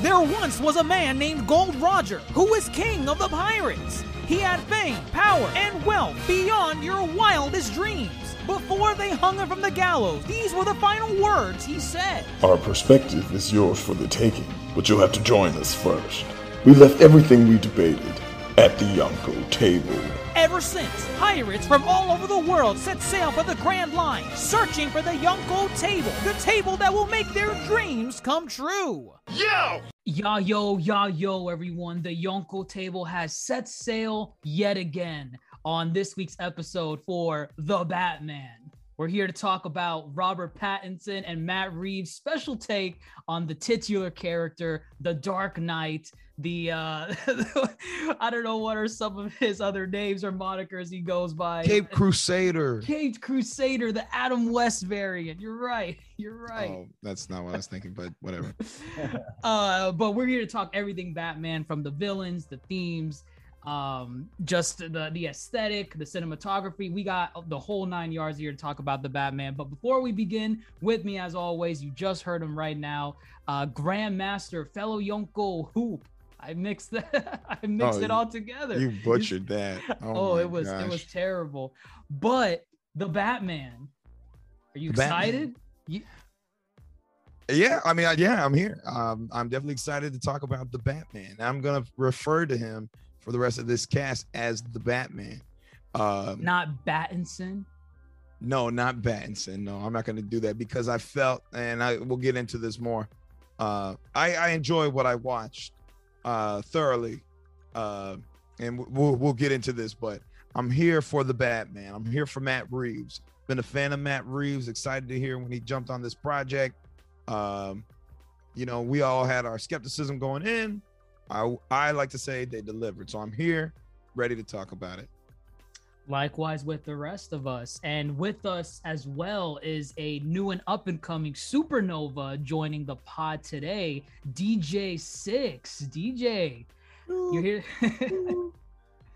There once was a man named Gold Roger, who was king of the pirates. He had fame, power, and wealth beyond your wildest dreams. Before they hung him from the gallows, these were the final words he said. Our perspective is yours for the taking, but you'll have to join us first. We left everything we debated at the Yonkō Table. Ever since, pirates from all over the world set sail for the Grand Line, searching for the Yonkō Table, the table that will make their dreams come true. Yo! Ya yo, everyone. The Yonkō Table has set sail yet again on this week's episode for The Batman. We're here to talk about Robert Pattinson and Matt Reeves' special take on the titular character, the Dark Knight. I don't know what are some of his other names or monikers he goes by. Caped Crusader, the Adam West variant. You're right. Oh, that's not what I was thinking, but whatever. But we're here to talk everything Batman, from the villains, the themes, just the aesthetic, the cinematography. We got the whole nine yards here to talk about the Batman. But before we begin, with me as always, you just heard him right now, Grandmaster, fellow Yonkō Hoop. I mixed it all together. You butchered that. It was terrible. But the Batman. Are you excited? Yeah, I mean, I'm here. I'm definitely excited to talk about the Batman. I'm gonna refer to him for the rest of this cast as the Batman. Not Pattinson. No, not Pattinson. No, I'm not gonna do that, because I felt, and I will get into this more. I enjoy what I watched thoroughly, and we'll get into this, but I'm here for the Batman. I'm here for Matt Reeves. Been a fan of Matt Reeves. Excited to hear when he jumped on this project. We all had our skepticism going in. I like to say they delivered, so I'm here ready to talk about it. Likewise with the rest of us. And with us as well is a new and up-and-coming supernova joining the pod today, DJ SyXx. DJ, you're here?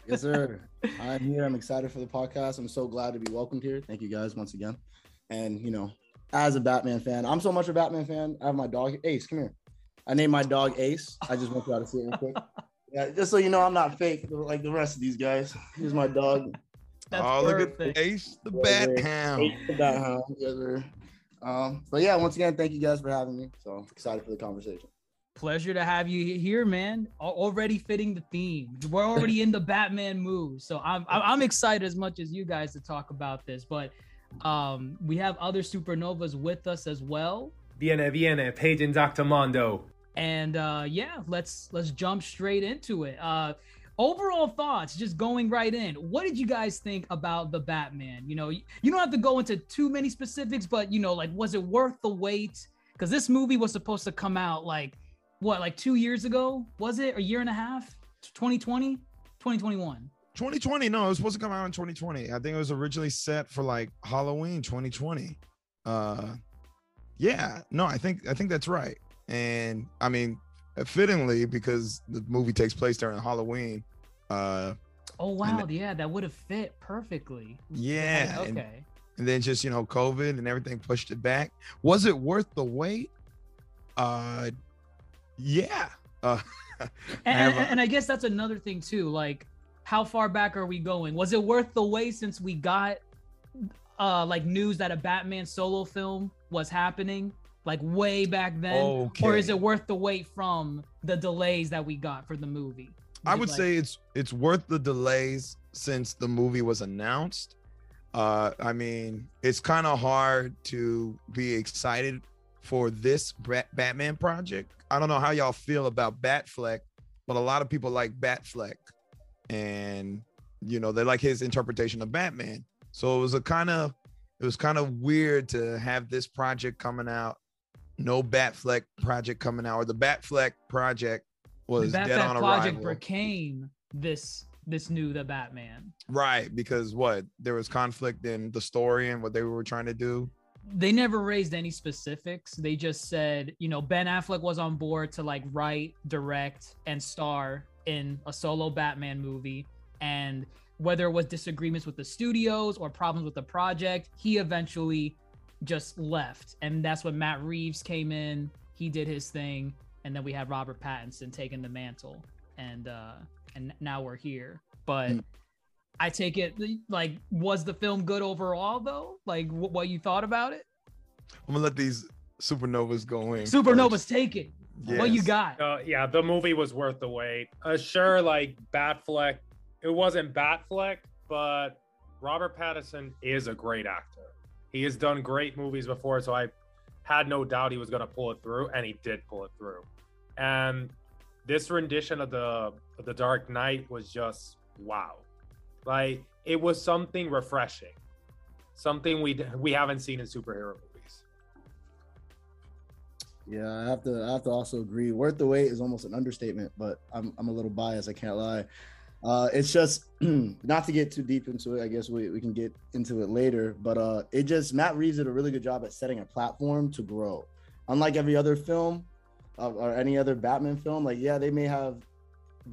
Yes, sir. I'm here. I'm excited for the podcast. I'm so glad to be welcomed here. Thank you guys once again. And, as a Batman fan, I'm so much a Batman fan. I have my dog, Ace. Come here. I named my dog Ace. I just want y'all to see it real quick. Yeah, just so you know, I'm not fake like the rest of these guys. Here's my dog. That's perfect. Look at Ace the Bat Hound. Ace the Bat Hound. Yes, sir. But yeah, once again, thank you guys for having me. So excited for the conversation. Pleasure to have you here, man. Already fitting the theme. We're already in the Batman mood, so I'm excited as much as you guys to talk about this. But we have other supernovas with us as well. Viene, Paige and Dr. Mondo. And let's jump straight into it. Overall thoughts, just going right in. What did you guys think about the Batman? You don't have to go into too many specifics, but was it worth the wait? Because this movie was supposed to come out like 2 years ago, was it? A year and a half? 2020? 2021? 2020, no, it was supposed to come out in 2020. I think it was originally set for like Halloween 2020. I think that's right. And I mean, fittingly, because the movie takes place during Halloween. That would have fit perfectly. Yeah. Like, okay. And then just, COVID and everything pushed it back. Was it worth the wait? Yeah. And I guess that's another thing too. Like, how far back are we going? Was it worth the wait, since we got news that a Batman solo film was happening? Like way back then, okay. Or is it worth the wait from the delays that we got for the movie? I would say it's worth the delays since the movie was announced. I mean, it's kind of hard to be excited for this Batman project. I don't know how y'all feel about Batfleck, but a lot of people like Batfleck, and they like his interpretation of Batman. So it was it was kind of weird to have this project coming out, no Batfleck project coming out, or the Batfleck project was dead on arrival. The Batfleck project became this new The Batman. Right, because what? There was conflict in the story and what they were trying to do. They never raised any specifics. They just said, you know, Ben Affleck was on board to like write, direct, and star in a solo Batman movie. And whether it was disagreements with the studios or problems with the project, he eventually just left. And that's when Matt Reeves came in. He did his thing. And then we had Robert Pattinson taking the mantle. And now we're here. But I take it, like, was the film good overall, though? Like, what you thought about it? I'm gonna let these supernovas go in. Supernovas, take it. Yes. What you got? Yeah, the movie was worth the wait. Sure, like, Batfleck, it wasn't Batfleck, but Robert Pattinson is a great actor. He has done great movies before, so I had no doubt he was gonna pull it through, and he did pull it through. And this rendition of the Dark Knight was just wow. Like, it was something refreshing, something we haven't seen in superhero movies. Yeah, I have to also agree. Worth the wait is almost an understatement, but I'm a little biased, I can't lie. It's just not to get too deep into it. I guess we can get into it later, but it just, Matt Reeves did a really good job at setting a platform to grow. Unlike every other film or any other Batman film, like, yeah, they may have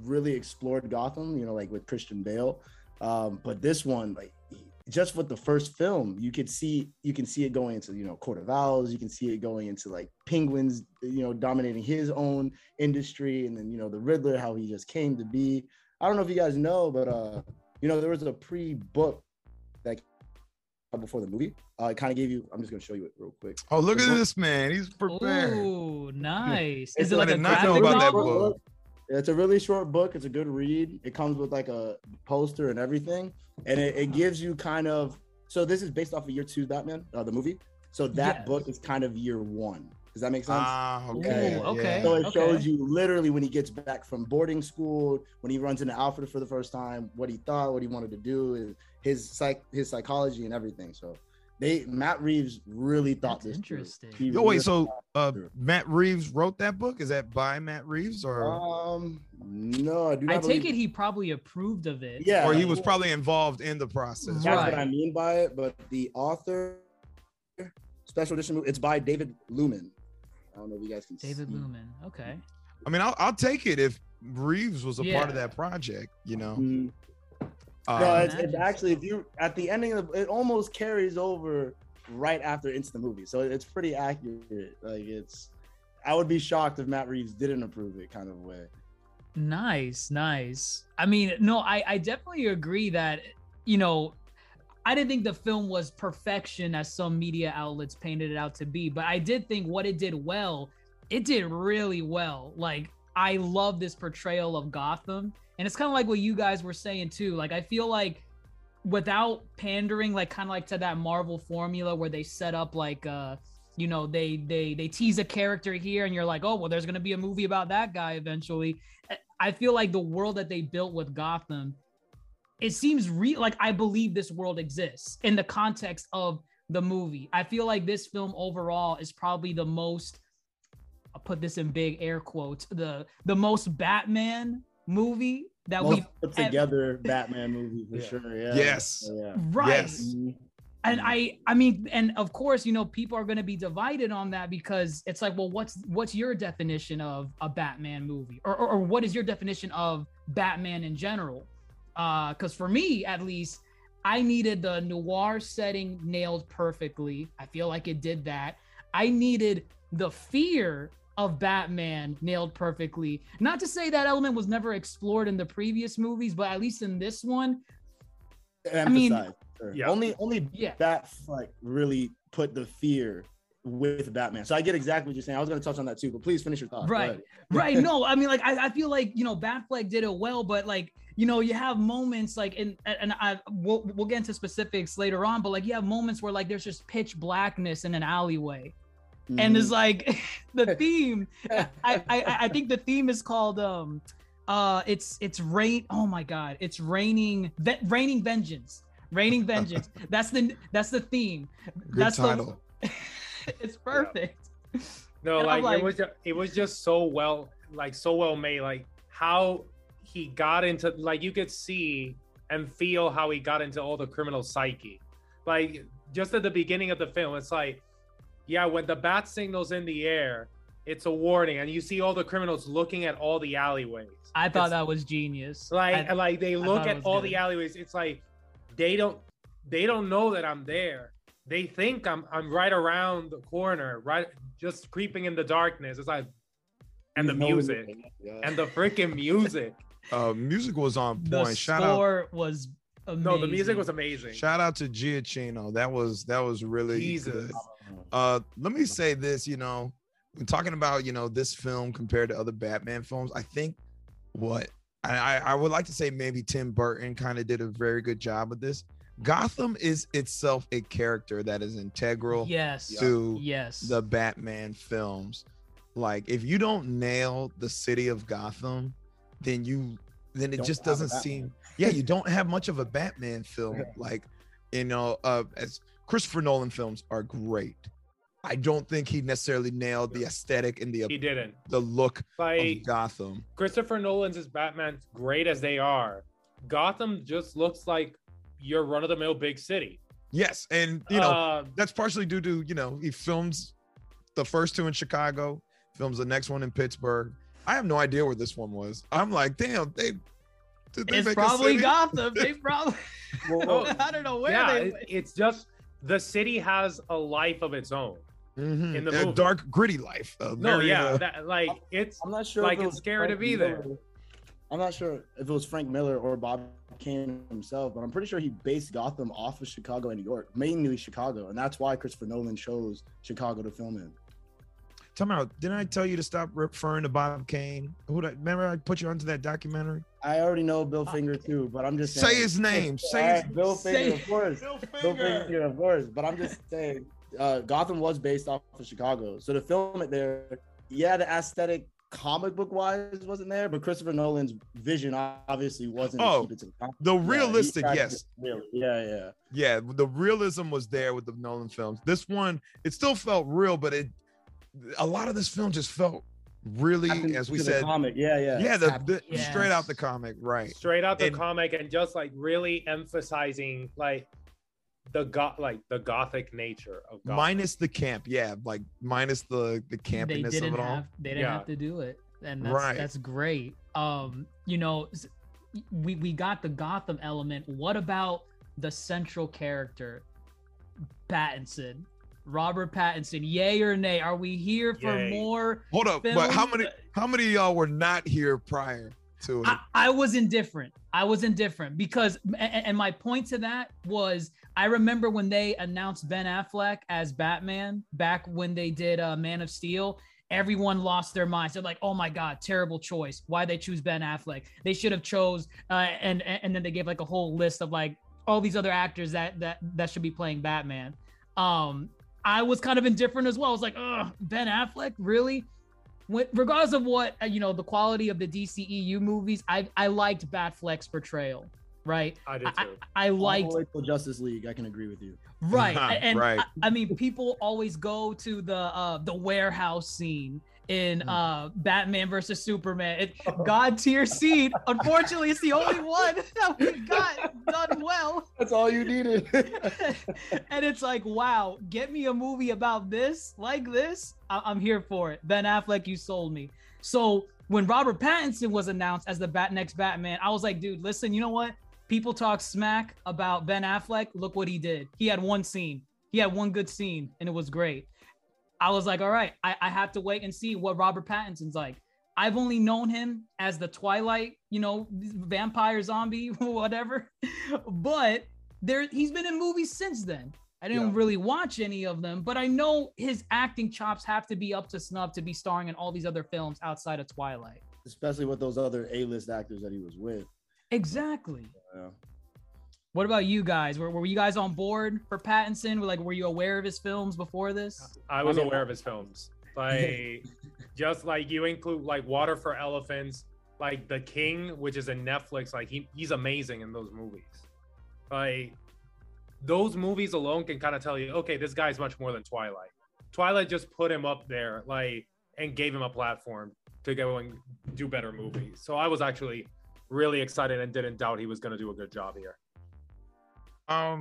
really explored Gotham, you know, like with Christian Bale. But this one, like, just with the first film, you can see it going into, you know, Court of Owls. You can see it going into like Penguin's, you know, dominating his own industry, and then, you know, the Riddler, how he just came to be. I don't know if you guys know, but you know, there was a pre-book that came out before the movie. It kind of gave you. I'm just gonna show you it real quick. Oh, look at this man! He's prepared. Oh, nice. Is it like a graphic novel? It's a really short book. It's a good read. It comes with like a poster and everything. And it gives you kind of, so this is based off of year 2's Batman, the movie. So that book is kind of year 1. Does that make sense? Okay. Ooh, okay. So it shows you literally when he gets back from boarding school, when he runs into Alfred for the first time, what he thought, what he wanted to do, his psychology and everything. So Matt Reeves really thought that's this. Interesting. Yo, wait, so Matt Reeves wrote that book? Is that by Matt Reeves or? No, I take it he probably approved of it. Yeah, or he was probably involved in the process. That's right. What I mean by it. But the author, special edition, it's by David Lumen. I don't know if you guys can see. David Lumen. Okay. I mean, I'll take it if Reeves was a part of that project. You know. Mm-hmm. No, it's actually, if you at the ending of it, almost carries over right after into the movie, so it's pretty accurate. Like, it's, I would be shocked if Matt Reeves didn't approve it, kind of way. Nice. I mean, no, I definitely agree that, you know, I didn't think the film was perfection as some media outlets painted it out to be, but I did think what it did well, it did really well. Like, I love this portrayal of Gotham. And it's kind of like what you guys were saying too. Like, I feel like without pandering, like kind of like to that Marvel formula where they set up like, you know, they tease a character here and you're like, oh, well, there's going to be a movie about that guy eventually. I feel like the world that they built with Gotham, it seems real. Like, I believe this world exists in the context of the movie. I feel like this film overall is probably the most, I'll put this in big air quotes, the most Batman movie that we put together Batman movie for sure. Yeah. Yes. Yeah. Right. Yes. And I mean, and of course, you know, people are going to be divided on that because it's like, well, what's your definition of a Batman movie, or what is your definition of Batman in general? Because for me, at least, I needed the noir setting nailed perfectly. I feel like it did that. I needed the fear of Batman nailed perfectly. Not to say that element was never explored in the previous movies, but at least in this one, I mean, only Batfleck really put the fear with Batman. So I get exactly what you're saying. I was going to touch on that too, but please finish your thought. Right. No, I mean, like, I feel like, you know, Batfleck did it well, but like, you know, you have moments like, we'll get into specifics later on, but like, you have moments where like there's just pitch blackness in an alleyway. And it's like the theme, I think the theme is called, it's raining vengeance. Raining Vengeance. That's the theme. That's the title. It's perfect. Yeah. No, like it was just so well, like so well made. Like how he got into, like you could see and feel how he got into all the criminal psyche. Like just at the beginning of the film, it's like, yeah, when the bat signal's in the air, it's a warning, and you see all the criminals looking at all the alleyways. I thought that was genius. Like they look at all the alleyways. It's like they don't know that I'm there. They think I'm right around the corner, right, just creeping in the darkness. It's like, and the music, and the freaking music. Music was on point. The score was amazing. No, the music was amazing. Shout out to Giacchino. That was really good. Let me say this, you know. We're talking about, you know, this film compared to other Batman films. I think I would like to say maybe Tim Burton kind of did a very good job with this. Gotham is itself a character that is integral to the Batman films. Like if you don't nail the city of Gotham, then it just doesn't seem you don't have much of a Batman film. Like, you know, as Christopher Nolan films are great. I don't think he necessarily nailed the aesthetic and the look of Gotham. Christopher Nolan's Batman's great as they are. Gotham just looks like your run-of-the-mill big city. Yes, and you know that's partially due to, you know, he films the first two in Chicago, films the next one in Pittsburgh. I have no idea where this one was. I'm like, damn, it's probably Gotham. They probably I don't know where they went. It's just the city has a life of its own. Mm-hmm. In the dark, gritty life. I'm not sure. Like, it's scary to be there. I'm not sure if it was Frank Miller or Bob Kane himself, but I'm pretty sure he based Gotham off of Chicago and New York, mainly Chicago, and that's why Christopher Nolan chose Chicago to film in. Tell me, didn't I tell you to stop referring to Bob Kane? Remember I put you onto that documentary? I already know Bill Finger too, but I'm just saying. Say his name. Bill Finger, of course. Bill Finger, of course. But I'm just saying, Gotham was based off of Chicago, so to film it there, the aesthetic, comic book wise, wasn't there, but Christopher Nolan's vision obviously wasn't. The realistic, yes. Yeah, the realism was there with the Nolan films. This one, it still felt real, but a lot of this film just felt really, as we said, comic. Straight out the comic, right? Straight out the comic, and just like really emphasizing like the gothic nature of Gotham. Minus the camp, like minus the campiness of it all. They didn't have to do it, and that's great. You know, we got the Gotham element. What about the central character, Pattinson? Robert Pattinson, yay or nay? Are we here for more? Hold up, but how many of y'all were not here prior to it? I was indifferent. Because, and my point to that was, I remember when they announced Ben Affleck as Batman back when they did Man of Steel, everyone lost their minds. They're like, oh my God, terrible choice. Why they choose Ben Affleck? They should have chose, and then they gave like a whole list of like all these other actors that should be playing Batman. I was kind of indifferent as well. I was like, ugh, Ben Affleck, really? Regardless of what, you know, the quality of the DCEU movies, I liked Batfleck's portrayal, right? I did too. I liked Justice League, I can agree with you. Right, and I mean, people always go to the warehouse scene in Batman versus Superman. God tier scene. Unfortunately, it's the only one that we got done well. That's all you needed. And it's like, wow, get me a movie about this, like this. I'm here for it. Ben Affleck, you sold me. So when Robert Pattinson was announced as the next Batman, I was like, dude, listen, you know what? People talk smack about Ben Affleck. Look what he did. He had one scene. He had one good scene, and it was great. I was like, all right, I have to wait and see what Robert Pattinson's like. I've only known him as the Twilight, you know, vampire zombie, whatever. But he's been in movies since then. I didn't really watch any of them, but I know his acting chops have to be up to snuff to be starring in all these other films outside of Twilight. Especially with those other A-list actors that he was with. Exactly. Yeah. What about you guys? Were you guys on board for Pattinson? Like, were you aware of his films before this? I was aware of his films. Like, just like you include like Water for Elephants, like The King, which is a Netflix. Like he's amazing in those movies. Like those movies alone can kind of tell you, okay, this guy's much more than Twilight. Twilight just put him up there, like, and gave him a platform to go and do better movies. So I was actually really excited and didn't doubt he was going to do a good job here. I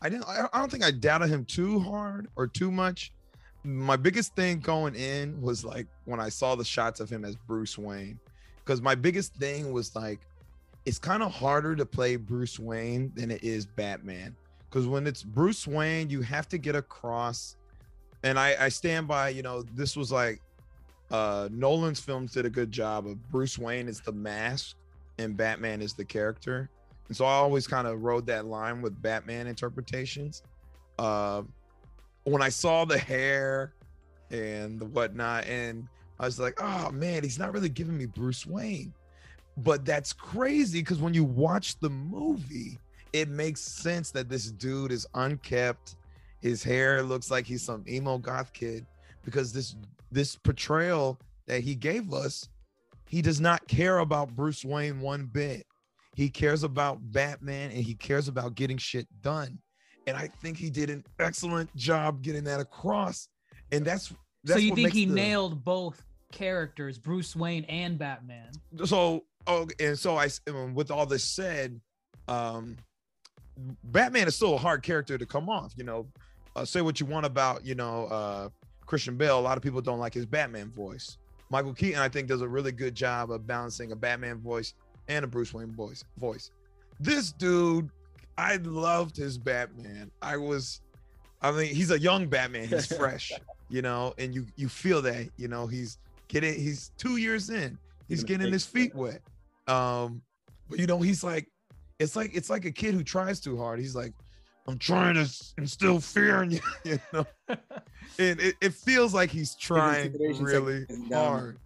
don't think I doubted him too hard or too much. My biggest thing going in was like when I saw the shots of him as Bruce Wayne, because my biggest thing was like, it's kind of harder to play Bruce Wayne than it is Batman. Because when it's Bruce Wayne, you have to get across. And I stand by, you know, this was like Nolan's films did a good job of Bruce Wayne is the mask and Batman is the character. And so I always kind of rode that line with Batman interpretations. When I saw the hair and the whatnot, and I was like, oh man, he's not really giving me Bruce Wayne. But that's crazy, because when you watch the movie, it makes sense that this dude is unkempt. His hair looks like he's some emo goth kid, because this portrayal that he gave us, he does not care about Bruce Wayne one bit. He cares about Batman and he cares about getting shit done. And I think he did an excellent job getting that across. And that's so you think he nailed both characters, Bruce Wayne and Batman. So, and so I, with all this said, Batman is still a hard character to come off, you know. Say what you want about, you know, Christian Bale. A lot of people don't like his Batman voice. Michael Keaton, I think, does a really good job of balancing a Batman voice and a Bruce Wayne voice. This dude, I loved his Batman. I mean, he's a young Batman. He's fresh, you know, and you feel that, you know, he's 2 years in. He's getting his feet wet. But you know, he's like, it's like a kid who tries too hard. He's like, I'm trying to instill fear in you, you know. And it feels like he's trying really hard.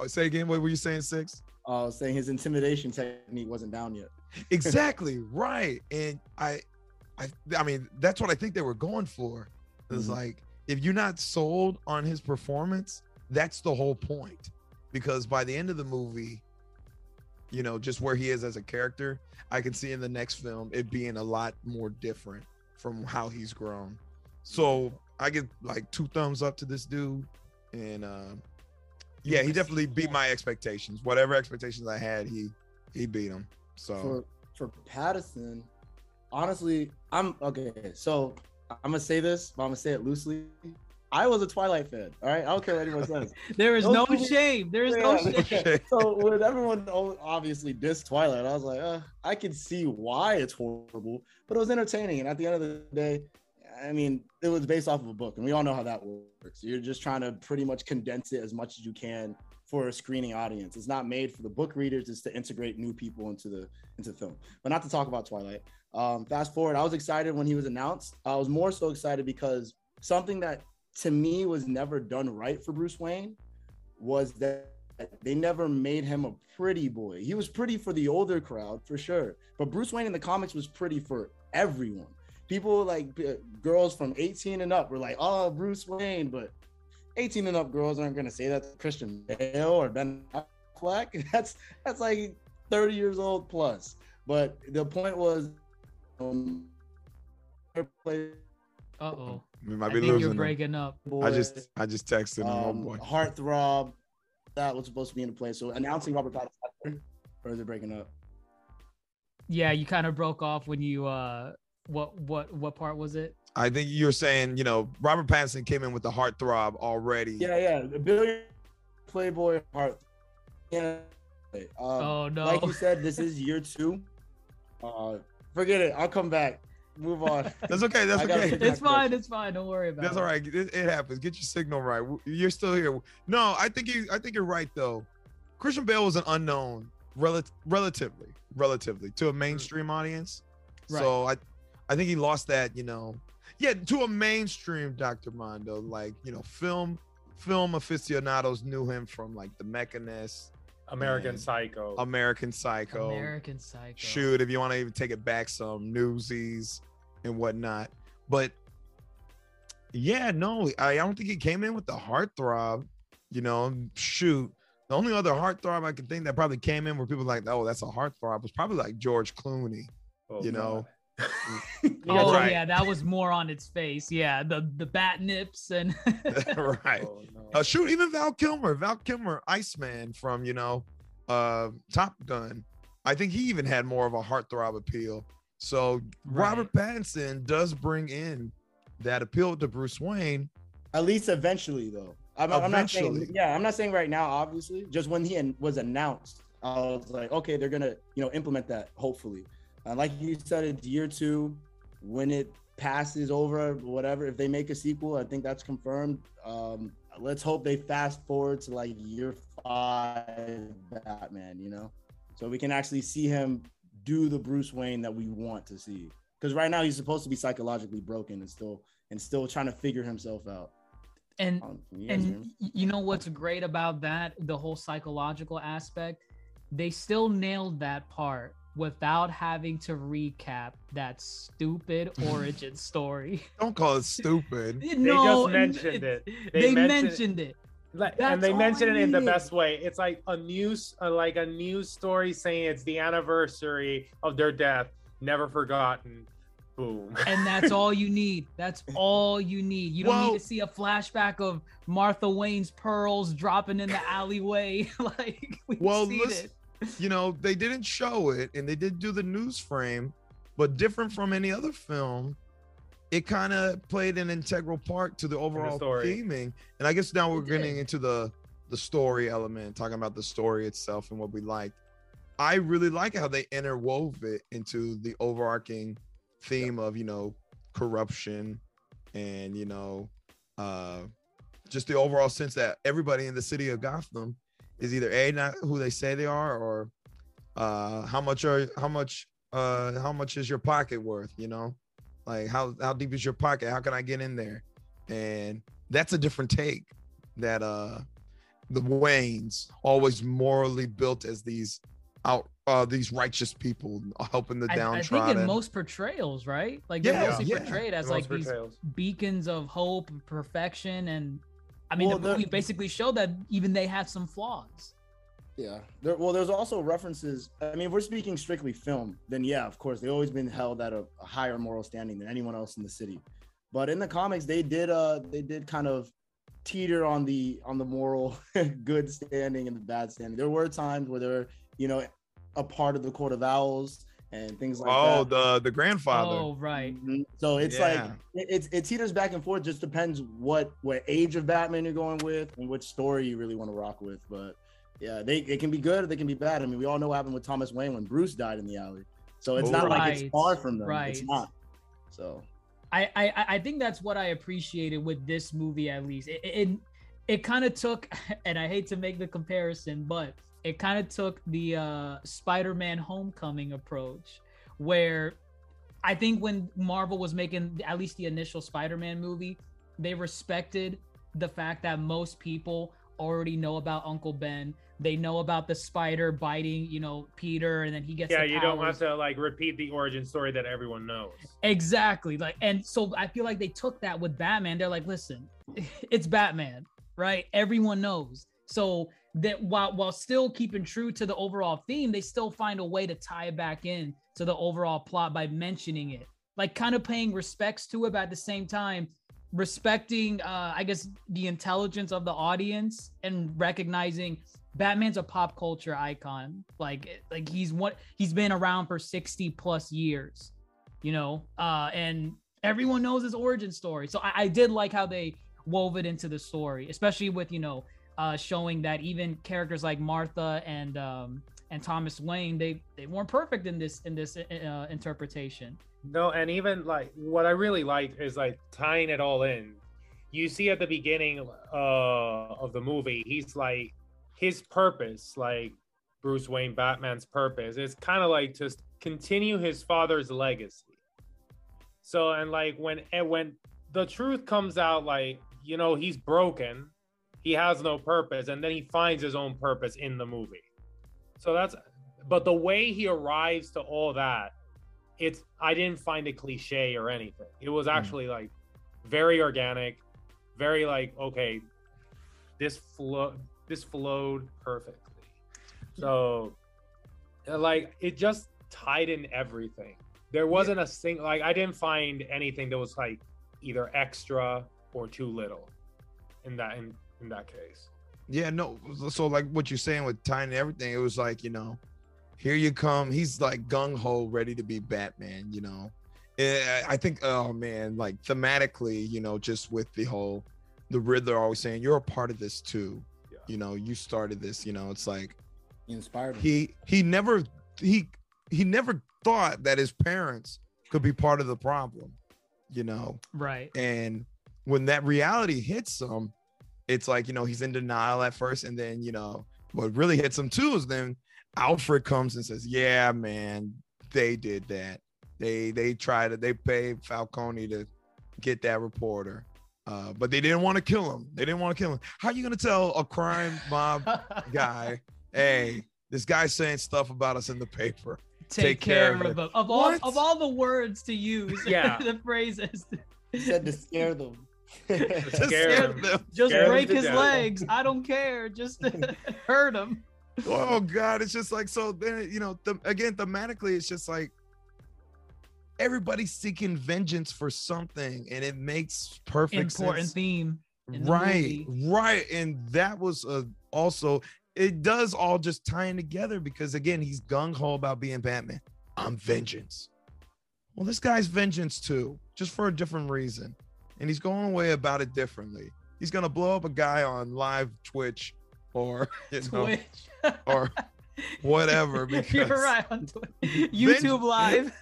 Oh, say again, what were you saying, Six? I was saying his intimidation technique wasn't down yet. Exactly, right. And I mean, that's what I think they were going for. It's like, if you're not sold on his performance, that's the whole point. Because by the end of the movie, you know, just where he is as a character, I can see in the next film it being a lot more different from how he's grown. So I give like 2 thumbs up to this dude. And yeah, he definitely beat my expectations. Whatever expectations I had, he beat them. So for Pattinson, honestly, I'm gonna say this, but I'm gonna say it loosely. I was a Twilight fan, all right? I don't care what anyone says. There is no shame. There is no shame. So when everyone obviously dissed Twilight, I was like, I can see why it's horrible, but it was entertaining. And at the end of the day, I mean, it was based off of a book, and we all know how that works. You're just trying to pretty much condense it as much as you can for a screening audience. It's not made for the book readers. It's to integrate new people into the film. But not to talk about Twilight. Fast forward, I was excited when he was announced. I was more so excited because something that, to me, was never done right for Bruce Wayne was that they never made him a pretty boy. He was pretty for the older crowd, for sure. But Bruce Wayne in the comics was pretty for everyone. People like girls from 18 and up were like, oh, Bruce Wayne. But 18 and up girls aren't going to say that to Christian Bale or Ben Affleck. That's like 30 years old plus. But the point was, uh-oh. We might be losing. You're breaking up. Boy. I just texted him. Oh boy. Heartthrob, that was supposed to be in play. So announcing Robert Pattinson, or is it breaking up? Yeah, you kind of broke off when you. What part was it? I think you were saying, you know, Robert Pattinson came in with the heartthrob already. Yeah, the billionaire playboy heart. Yeah. Oh no! Like you said, this is year 2. Forget it. I'll come back. Move on. That's okay. That's okay. It's fine. It's fine. Don't worry about it. That's all right. It happens. Get your signal right. You're still here. No, I think you're right though. Christian Bale was an unknown relatively to a mainstream audience. Right. So I think he lost that, you know. Yeah, to a mainstream DrMondo, like, you know, film aficionados knew him from like The Mechanist, American Psycho. Shoot, if you want to even take it back, some Newsies and whatnot. But yeah, no, I don't think he came in with the heartthrob. You know, shoot, the only other heartthrob I can think that probably came in where people were like, oh, that's a heartthrob, was probably like George Clooney you know. Yeah, that was more on its face. Yeah, the bat nips and right. Oh, no. Shoot, even Val Kilmer, Iceman from Top Gun. I think he even had more of a heartthrob appeal. So right. Robert Pattinson does bring in that appeal to Bruce Wayne. At least eventually, though. I'm not saying right now, obviously. Just when he was announced, I was like, okay, they're gonna implement that hopefully. Like you said, it's year two. When it passes over, whatever, if they make a sequel, I think that's confirmed. Let's hope they fast forward to like year 5 Batman, so we can actually see him do the Bruce Wayne that we want to see. Because right now he's supposed to be psychologically broken and still trying to figure himself out. And you know what's great about that, the whole psychological aspect, they still nailed that part without having to recap that stupid origin story. Don't call it stupid. No, they just mentioned it. They mentioned it. And they mentioned it in the best way. It's like a news story saying it's the anniversary of their death, never forgotten. Boom. And that's all you need. That's all you need. You don't need to see a flashback of Martha Wayne's pearls dropping in the alleyway. Like we've seen it. They didn't show it, and they did do the news frame, but different from any other film, it kind of played an integral part to the overall theming. And I guess now we're getting into the story element, talking about the story itself and what we like. I really like how they interwove it into the overarching theme of, corruption and, just the overall sense that everybody in the city of Gotham is either A, not who they say they are, or how much is your pocket worth? Like how deep is your pocket? How can I get in there? And that's a different take that the Waynes always morally built as these righteous people helping the downtrodden. I think in most portrayals, right? Like they're mostly portrayed as like these beacons of hope, perfection, and the movie basically showed that even they have some flaws. Yeah. There's also references. If we're speaking strictly film, then yeah, of course, they've always been held at a higher moral standing than anyone else in the city. But in the comics, they did kind of teeter on the moral good standing and the bad standing. There were times where they were, a part of the Court of Owls and things like that. Oh, the grandfather. Oh, right. Mm-hmm. So it's it teeters back and forth. Just depends what age of Batman you're going with and which story you really want to rock with. But yeah, they can be good or they can be bad. We all know what happened with Thomas Wayne when Bruce died in the alley. So it's not like it's far from them. Right. It's not. So I think that's what I appreciated with this movie, at least. It kind of took, and I hate to make the comparison, but it kind of took the Spider-Man Homecoming approach, where I think when Marvel was making at least the initial Spider-Man movie, they respected the fact that most people already know about Uncle Ben. They know about the spider biting, Peter, and then he gets the powers. You don't have to repeat the origin story that everyone knows. Exactly. And so I feel like they took that with Batman. They're like, listen, it's Batman, right? Everyone knows. So that while still keeping true to the overall theme, they still find a way to tie it back in to the overall plot by mentioning it, like kind of paying respects to it, but at the same time respecting, the intelligence of the audience and recognizing Batman's a pop culture icon. Like he's been around for 60 plus years, and everyone knows his origin story. So I did like how they wove it into the story, especially with, showing that even characters like Martha and Thomas Wayne, they weren't perfect in this interpretation. No, and even what I really liked is tying it all in. You see at the beginning of the movie, he's his purpose, Bruce Wayne, Batman's purpose, is kind of to continue his father's legacy. So when the truth comes out, he's broken. He has no purpose, and then he finds his own purpose in the movie. But the way he arrives to all that, I didn't find it cliche or anything. It was actually very organic, very okay, this flowed perfectly. So it just tied in everything. There wasn't a single, like, I didn't find anything that was like either extra or too little in that case. Yeah, no. So like what you're saying with tying everything, it was like, you know, here you come. He's like gung ho, ready to be Batman. You know, I think, oh man, like thematically, you know, just with the whole, the Riddler always saying you're a part of this too. Yeah. You know, you started this. You know, it's like he inspired me. He never thought that his parents could be part of the problem. You know, right? And when that reality hits him, it's like, you know, he's in denial at first, and then, you know, what really hits him too is then Alfred comes and says, yeah man, they did that, they paid Falcone to get that reporter, but they didn't want to kill him. How are you gonna tell a crime mob guy, hey, this guy's saying stuff about us in the paper, take care of them. Of all the words to use, yeah. The phrases he said to scare them. Just break his legs. I don't care. Just hurt him. Oh God, it's just like, so then, you know, again, thematically, it's just like everybody's seeking vengeance for something, and it makes perfect sense. Important theme. Right. And that was also, it does all just tie in together, because again, he's gung-ho about being Batman. I'm vengeance. Well, this guy's vengeance too, just for a different reason. And he's going away about it differently. He's gonna blow up a guy on live Twitch, or you know, or whatever. Because you're right, on YouTube Live.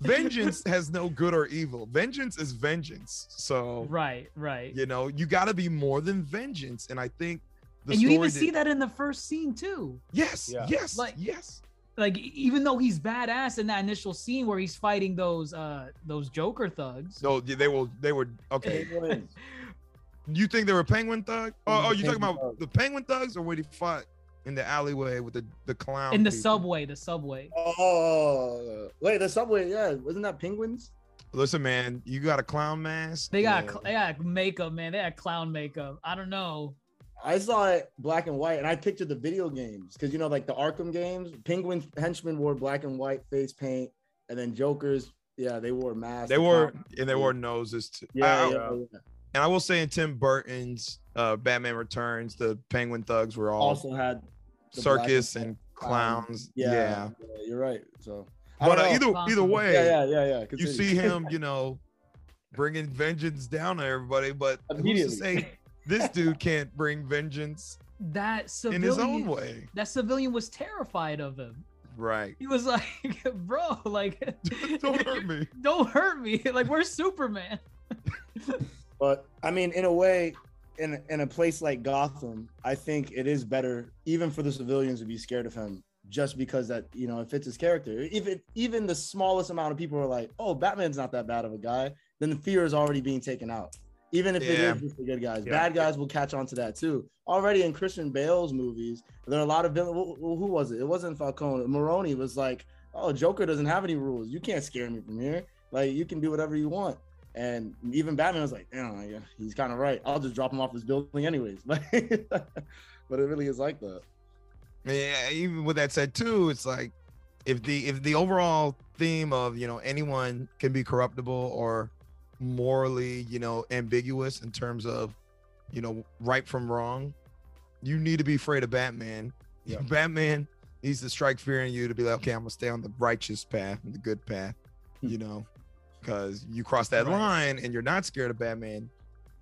Vengeance has no good or evil. Vengeance is vengeance. So right. You know, you got to be more than vengeance. And I think you even see that in the first scene too. Yes. Like, even though he's badass in that initial scene where he's fighting those Joker thugs. No, they were okay. You think they were Penguin thugs? Oh, you talking about the Penguin thugs, or when he fought in the alleyway with the clown? In the people? subway. Oh, wait, the subway. Yeah, wasn't that Penguins? Listen, man, you got a clown mask. They got makeup, man. They had clown makeup. I don't know. I saw it black and white, and I pictured the video games, because, you know, like the Arkham games, Penguin's henchmen wore black and white face paint, and then Joker's, yeah, they wore masks. They wore noses too. Yeah. And I will say, in Tim Burton's Batman Returns, the Penguin thugs were also had circus and clowns. Yeah, you're right. So, but either way, yeah. You see him, you know, bringing vengeance down on everybody, but who's to say this dude can't bring vengeance in his own way? That civilian was terrified of him. Right. He was like, bro, like, don't hurt me. Don't hurt me. Like, we're Superman. But I mean, in a way, in a place like Gotham, I think it is better even for the civilians to be scared of him, just because that, you know, it fits his character. If even the smallest amount of people are like, oh, Batman's not that bad of a guy, then the fear is already being taken out. Even if it is just the good guys, bad guys will catch on to that too. Already in Christian Bale's movies, there are a lot of villains. Who was it? It wasn't Falcone. Moroni was like, "Oh, Joker doesn't have any rules. You can't scare me from here. Like, you can do whatever you want." And even Batman was like, "Damn, yeah, he's kind of right. I'll just drop him off this building anyways." But it really is like that. Yeah. Even with that said, too, it's like if the overall theme of, you know, anyone can be corruptible or morally, you know, ambiguous in terms of, you know, right from wrong, you need to be afraid of Batman. Yeah. Batman needs to strike fear in you to be like, okay, I'm gonna stay on the righteous path and the good path, you know, because you cross that line and you're not scared of Batman,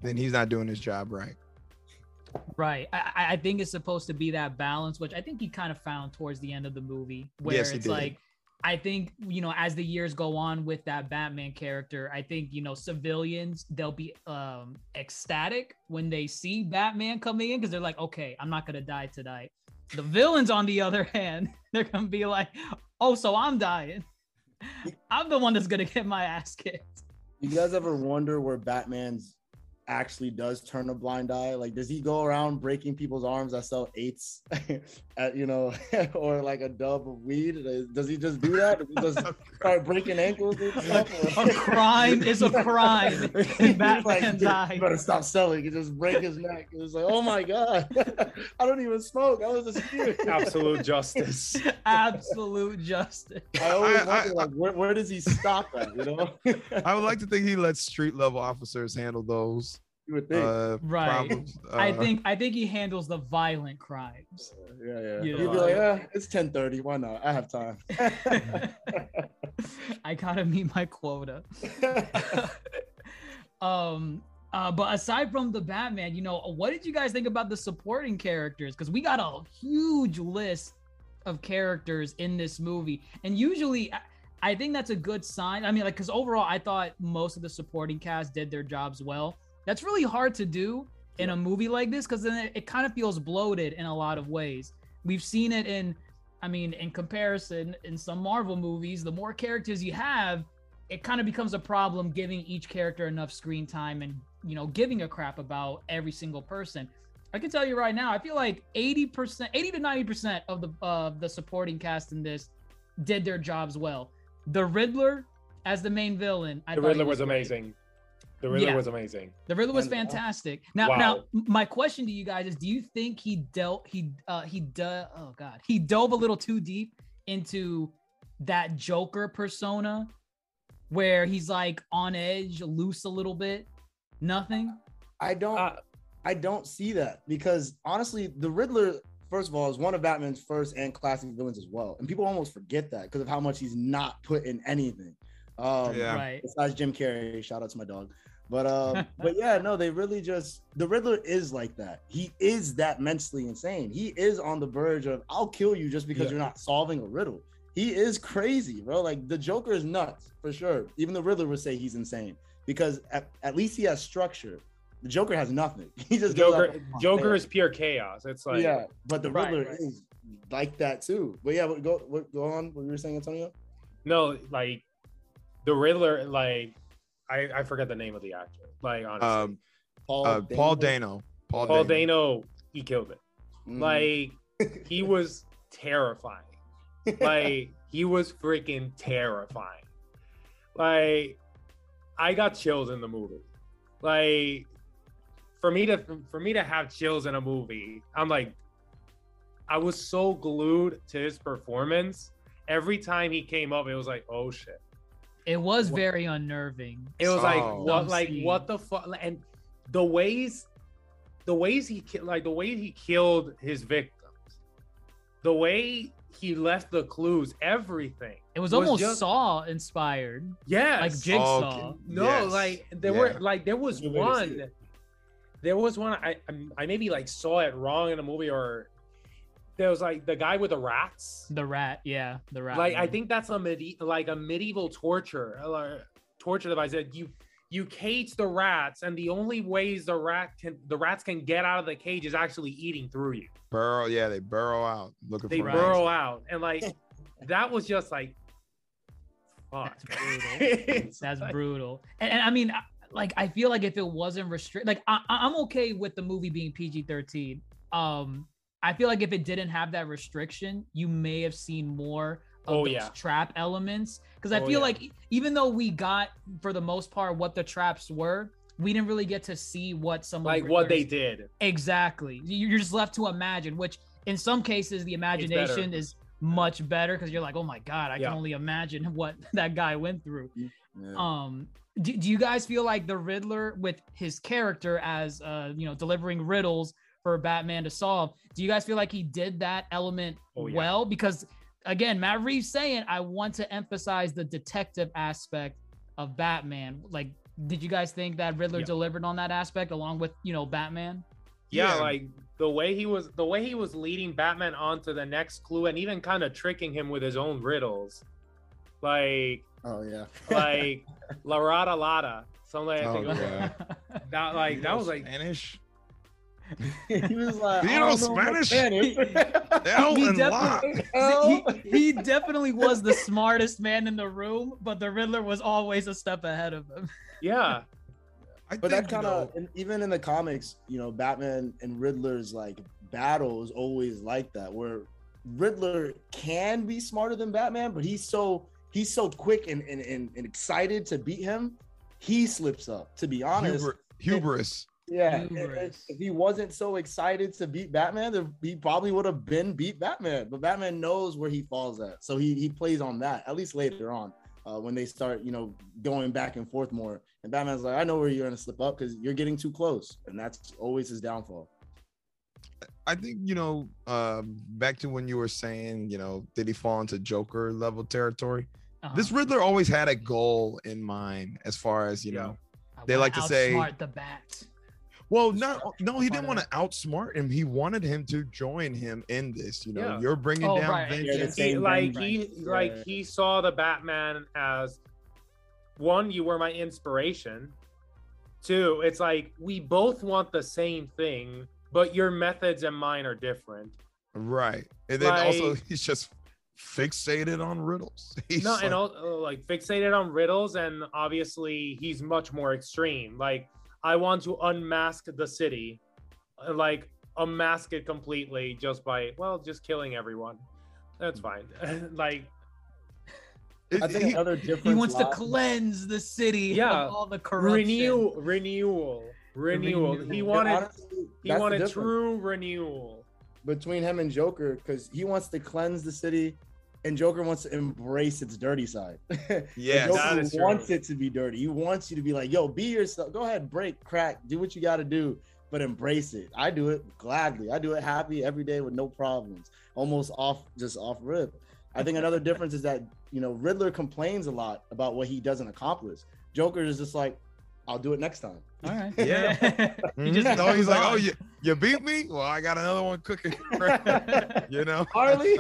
then he's not doing his job right. Right. I think it's supposed to be that balance, which I think he kind of found towards the end of the movie, where it's like, I think, you know, as the years go on with that Batman character, I think, you know, civilians, they'll be ecstatic when they see Batman coming in, because they're like, okay, I'm not going to die tonight. The villains, on the other hand, they're going to be like, oh, so I'm dying. I'm the one that's going to get my ass kicked. You guys ever wonder where Batman's actually does turn a blind eye? Like, does he go around breaking people's arms that sell eights? or like a dub of weed? Does he just do that? Does he start breaking ankles and stuff? A crime is a crime. Batman's eye. You better stop selling. He just break his neck. It was like, oh my God. I don't even smoke. I was just cute. Absolute justice. Absolute justice. I always wonder, like, where does he stop at, you know? I would like to think he lets street level officers handle those. You would think. Right. I think he handles the violent crimes. Yeah. You'd be like, it's 10:30. Why not? I have time. I gotta meet my quota. But aside from the Batman, what did you guys think about the supporting characters? Because we got a huge list of characters in this movie, and usually I think that's a good sign. I mean, because overall, I thought most of the supporting cast did their jobs well. That's really hard to do in a movie like this, because then it kind of feels bloated in a lot of ways. We've seen it in comparison, in some Marvel movies, the more characters you have, it kind of becomes a problem giving each character enough screen time and, giving a crap about every single person. I can tell you right now, I feel like 80 to 90% of the supporting cast in this did their jobs well. The Riddler as the main villain. The Riddler was amazing. The Riddler was amazing. The Riddler was fantastic. Now, my question to you guys is: do you think he dove a little too deep into that Joker persona, where he's like on edge, loose a little bit? Nothing. I don't see that, because honestly, the Riddler, first of all, is one of Batman's first and classic villains as well, and people almost forget that because of how much he's not put in anything. Besides Jim Carrey, shout out to my dog. But they really just, the Riddler is like that. He is that mentally insane. He is on the verge of, I'll kill you just because you're not solving a riddle. He is crazy, bro. Like, the Joker is nuts for sure. Even the Riddler would say he's insane, because at least he has structure. The Joker has nothing. He just Joker is pure chaos. It's like, but the Riddler is like that too. But go on what you were saying, Antonio. No, like, the Riddler, like, I forget the name of the actor. Like, honestly, Paul Dano, he killed it. Like, he was terrifying. Like, he was freaking terrifying. Like, I got chills in the movie. Like, for me to have chills in a movie, I'm like, I was so glued to his performance. Every time he came up, it was like, oh shit. It was very unnerving. It was like, what the fuck? And the way he killed his victims, the way he left the clues, everything. It was almost just Saw inspired. Yeah, like Jigsaw. Okay. No, yes. Like there was one. I maybe like saw it wrong in a movie, or there was like the guy with the rats. The rat, yeah, the rat. Like, one. I think that's a medieval torture device. That you cage the rats, and the only ways the rats can get out of the cage is actually eating through you. They burrow out looking for rats. They burrow out, and like that was just like, fuck. That's brutal. And I mean, like, I feel like if it wasn't restricted, like I'm okay with the movie being PG-13. I feel like if it didn't have that restriction, you may have seen more of those trap elements. Because I feel like even though we got, for the most part, what the traps were, we didn't really get to see what someone... Like what they did. Exactly. You're just left to imagine, which in some cases, the imagination is much better, because you're like, oh my God, I can only imagine what that guy went through. Yeah. Do you guys feel like the Riddler, with his character as, delivering riddles for Batman to solve, do you guys feel like he did that element well? Because again, Matt Reeves saying, I want to emphasize the detective aspect of Batman. Like, did you guys think that Riddler delivered on that aspect along with, Batman? Yeah, like the way he was leading Batman onto the next clue, and even kind of tricking him with his own riddles. Like, like La Rada Lada. Something I think that was like Spanish. He was like, Spanish? He definitely was the smartest man in the room, but the Riddler was always a step ahead of him. Yeah. I But that kind of, even in the comics, you know, Batman and Riddler's like battle is always like that, where Riddler can be smarter than Batman, but he's so quick and excited to beat him, he slips up, to be honest. Hubris. Yeah, if he wasn't so excited to beat Batman, then he probably would have been beat Batman. But Batman knows where he falls at, so he plays on that, at least later on, when they start, you know, going back and forth more. And Batman's like, I know where you're gonna slip up because you're getting too close, and that's always his downfall. I think, you know, back to when you were saying, you know, did he fall into Joker level territory? Uh-huh. This Riddler always had a goal in mind, as far as, you know, they like to say, outsmart the Bat. Well, no, he didn't want to outsmart him. He wanted him to join him in this. You know, you're bringing down vengeance. Yeah, he saw the Batman as, one, you were my inspiration. Two, it's like we both want the same thing, but your methods and mine are different. Right, and then also he's just fixated on riddles. Fixated on riddles, and obviously he's much more extreme. Like, I want to unmask the city, like unmask it completely just by, just killing everyone. That's fine. Like, I think another difference. He wants to cleanse the city of all the corruption. Renewal. He wanted true renewal between him and Joker, because he wants to cleanse the city, and Joker wants to embrace its dirty side. Yeah, that is true. He wants it to be dirty. He wants you to be like, yo, be yourself. Go ahead, break, crack, do what you got to do, but embrace it. I do it gladly. I do it happy every day with no problems. Almost off rip. I think another difference is that, you know, Riddler complains a lot about what he doesn't accomplish. Joker is just like, I'll do it next time. All right. Yeah. He's like, oh, you beat me? Well, I got another one cooking. You know? Harley.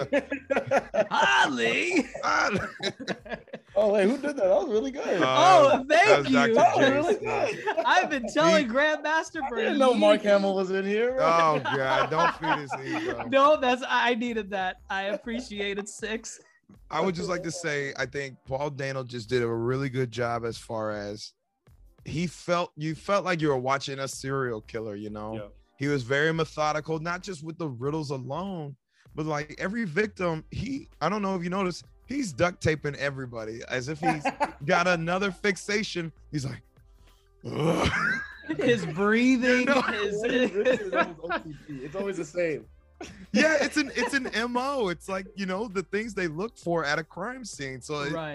Oh, wait, who did that? That was really good. Thank you. That was really good. I've been telling Grandmaster for a year. I didn't know Mark Hamill was in here. Oh, God. Don't feed his ego. No, I needed that. I appreciated Six. I would just like to say, I think Paul Dano just did a really good job as far as you felt like you were watching a serial killer, you know? Yeah. He was very methodical, not just with the riddles alone, but like every victim, I don't know if you noticed, he's duct taping everybody as if he's got another fixation. He's like, ugh. His breathing, you know? It's always the same. Yeah, it's an MO. It's like, you know, the things they look for at a crime scene. So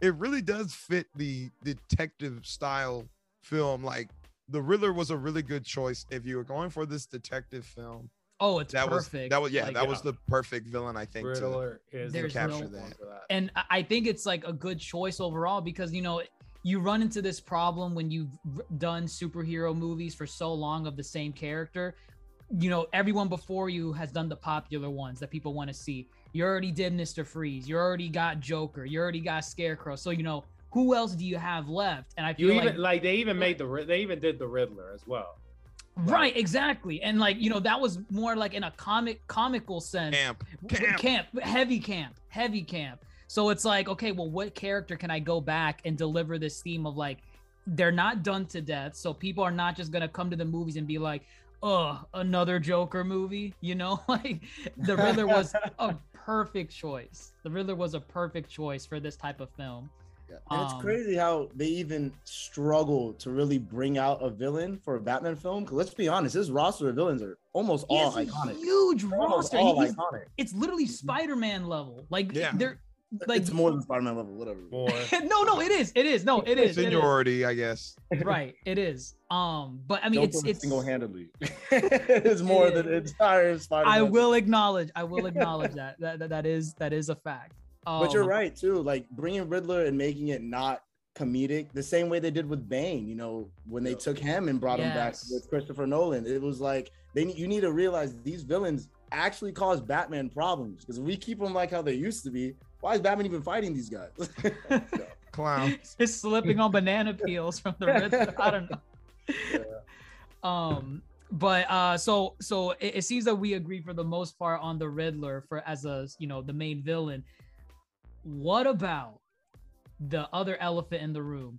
it really does fit the detective style film. Like, the Riddler was a really good choice if you were going for this detective film. Oh, it's perfect. That was the perfect villain, I think, Riddler to capture that. And I think it's like a good choice overall, because, you know, you run into this problem when you've done superhero movies for so long of the same character. You know, everyone before you has done the popular ones that people want to see. You already did Mr. Freeze. You already got Joker. You already got Scarecrow. So, you know, who else do you have left? And I feel they even did the Riddler as well. Right, exactly. And like, you know, that was more like in a comical sense. Heavy camp. So it's like, okay, well, what character can I go back and deliver this theme of, like, they're not done to death. So people are not just going to come to the movies and be like, oh, another Joker movie, you know? Like, the Riddler was a perfect choice. The Riddler was a perfect choice for this type of film. Yeah. And it's crazy how they even struggle to really bring out a villain for a Batman film. Because let's be honest, his roster of villains are almost all iconic. Huge roster. Iconic. It's literally Spider-Man level. Like, they're like, it's more than Spider-Man level, whatever. No, it is. It is. No, it is. Seniority, I guess. Right, it is. But I mean, it's single-handedly. It's more than the entire Spider-Man. I will acknowledge that is a fact. But you're right too. Like, bringing Riddler and making it not comedic, the same way they did with Bane. You know, when they took him and brought him back with Christopher Nolan, it was like you need to realize these villains actually cause Batman problems, because if we keep them like how they used to be, why is Batman even fighting these guys? Clown. It's slipping on banana peels from the Riddler. I don't know. Yeah. So it seems that we agree for the most part on the Riddler as the main villain. What about the other elephant in the room?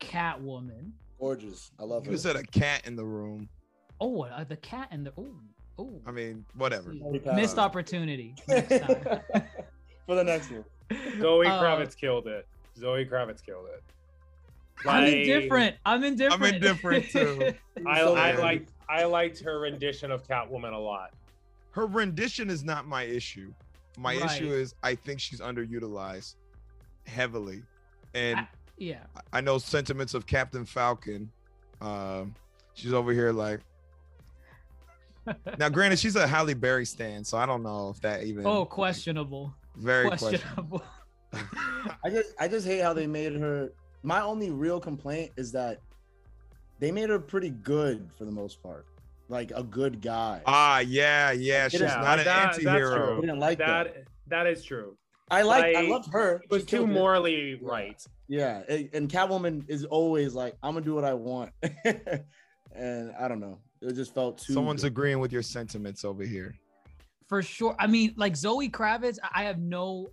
Catwoman. Gorgeous. I love it. You said a cat in the room. Oh, the cat in the room. Oh. I mean, whatever. Missed opportunity. Next time. For the next one. Zoe Kravitz killed it. Zoe Kravitz killed it. Like, I'm indifferent. I'm indifferent too. I liked her rendition of Catwoman a lot. Her rendition is not my issue. My issue is I think she's underutilized heavily. And I know sentiments of Captain Falcon. She's over here like. Now, granted, she's a Halle Berry stan, so I don't know if that even. Oh, questionable. Like, very questionable. I just hate how they made her. My only real complaint is that they made her pretty good for the most part, like a good guy. Yeah. She's not an anti-hero. I didn't like that. That is true. I loved her. It was too morally right. Yeah, and Catwoman is always like, I'm gonna do what I want, and I don't know. It just felt too. Someone's agreeing with your sentiments over here. For sure. I mean, like Zoe Kravitz, I have no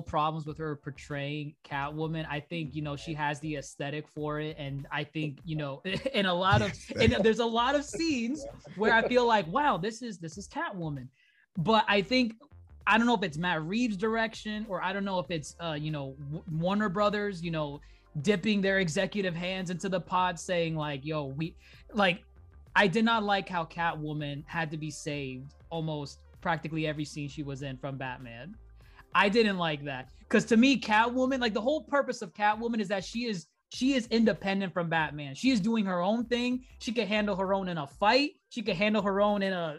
problems with her portraying Catwoman. I think, you know, she has the aesthetic for it. And I think, you know, there's a lot of scenes where I feel like, wow, this is Catwoman. But I think, I don't know if it's Matt Reeves' direction, or I don't know if it's, you know, Warner Brothers, you know, dipping their executive hands into the pod saying like, yo, I did not like how Catwoman had to be saved almost practically every scene she was in from Batman. I didn't like that, because to me, Catwoman, like the whole purpose of Catwoman is that she is independent from Batman. She is doing her own thing. She can handle her own in a fight. She can handle her own in a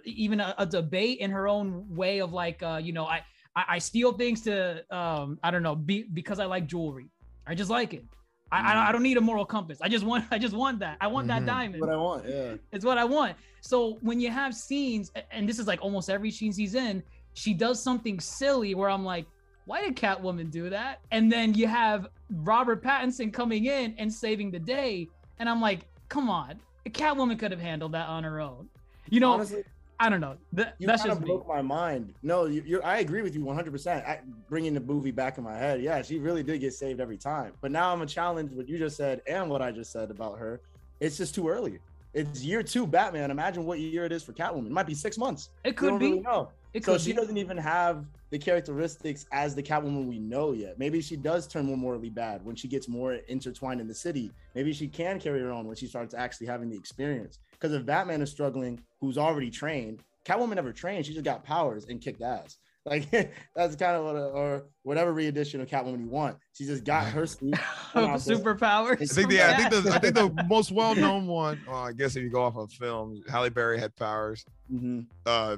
debate, in her own way of like, you know, I steal things to, I don't know, because I like jewelry. I just like it. I don't need a moral compass. I just want that. I want that diamond. What I want, yeah. It's what I want. So when you have scenes, and this is like almost every scene she's in, she does something silly where I'm like, why did Catwoman do that? And then you have Robert Pattinson coming in and saving the day, and I'm like, come on, Catwoman could have handled that on her own. You know, honestly, I don't know. That's just broke my mind. No, I agree with you 100%. Bringing the movie back in my head, yeah, she really did get saved every time. But now I'm challenged what you just said and what I just said about her. It's just too early. It's year 2 Batman. Imagine what year it is for Catwoman. It might be 6 months. It could be. Really know. So she doesn't even have the characteristics as the Catwoman we know yet. Maybe she does turn more morally bad when she gets more intertwined in the city. Maybe she can carry her own when she starts actually having the experience. Because if Batman is struggling, who's already trained, Catwoman never trained. She just got powers and kicked ass. Like, that's kind of what, or whatever re-edition of Catwoman you want. She just got her superpowers. I think the most well-known one, I guess if you go off of film, Halle Berry had powers. Mm-hmm.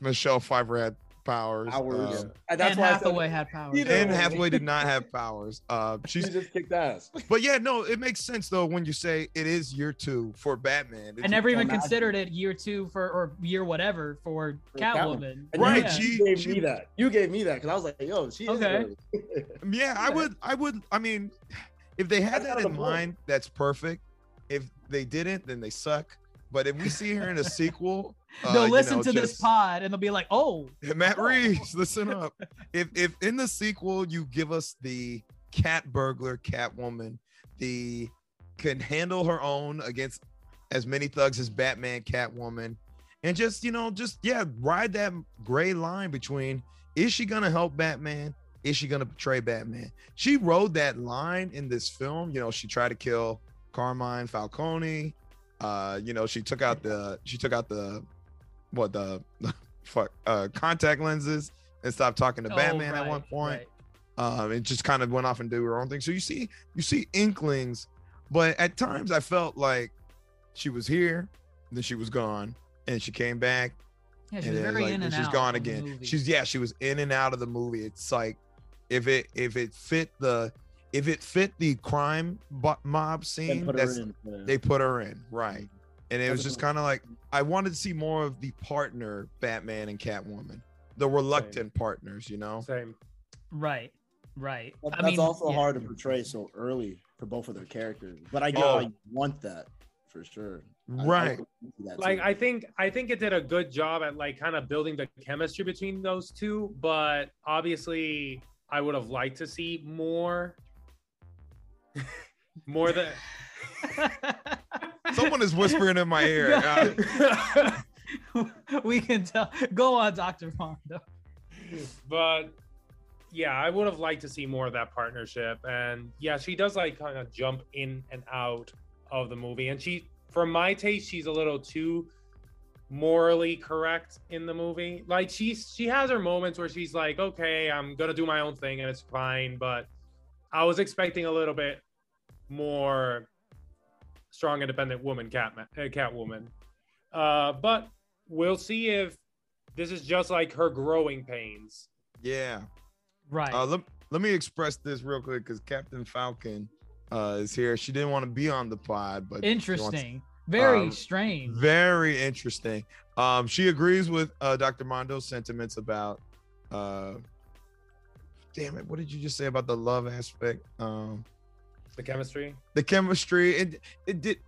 Michelle Pfeiffer had powers. That's why Hathaway had powers. And Hathaway did not have powers. She just kicked ass. But yeah, no, it makes sense though when you say it is year 2 for Batman. I never even considered it year 2 for Catwoman. Right? Yeah. You gave me that because I was like, yo, she is okay. Yeah, I would. I mean, if they had that in mind, that's perfect. If they didn't, then they suck. But if we see her in a sequel, they'll listen to this pod and they'll be like, oh, Matt Reeves, listen up. If in the sequel you give us the cat burglar Catwoman, the can handle her own against as many thugs as Batman Catwoman, and just ride that gray line between, is she gonna help Batman? Is she gonna betray Batman? She rode that line in this film. You know, she tried to kill Carmine Falcone. She took out the contact lenses and stopped talking to Batman at one point. It just kind of went off and do her own thing. So you see inklings, but at times I felt like she was here, then she was gone, and she came back. Yeah, she was she's gone again. She was in and out of the movie. It's like if it fit the crime mob scene, they put her in, right? And it was just kind of like, I wanted to see more of the partner Batman and Catwoman, the reluctant partners, you know? Same. Right. That's hard to portray so early for both of their characters, but I get why you want that for sure. Right. I think it did a good job at like kind of building the chemistry between those two, but obviously I would have liked to see more. more than Someone is whispering in my ear. We can tell. Go on, Dr. Mondo. But yeah, I would have liked to see more of that partnership. And yeah, she does like kind of jump in and out of the movie. And she, for my taste, she's a little too morally correct in the movie. Like she has her moments where she's like, okay, I'm gonna do my own thing and it's fine. But I was expecting a little bit more strong, independent woman, Catwoman. But we'll see if this is just like her growing pains. Yeah. Right. Let me express this real quick because Captain Falcon is here. She didn't want to be on the pod, but interesting. Very strange. Very interesting. She agrees with Dr. Mondo's sentiments about damn it, what did you just say about the love aspect? The chemistry. The chemistry. It did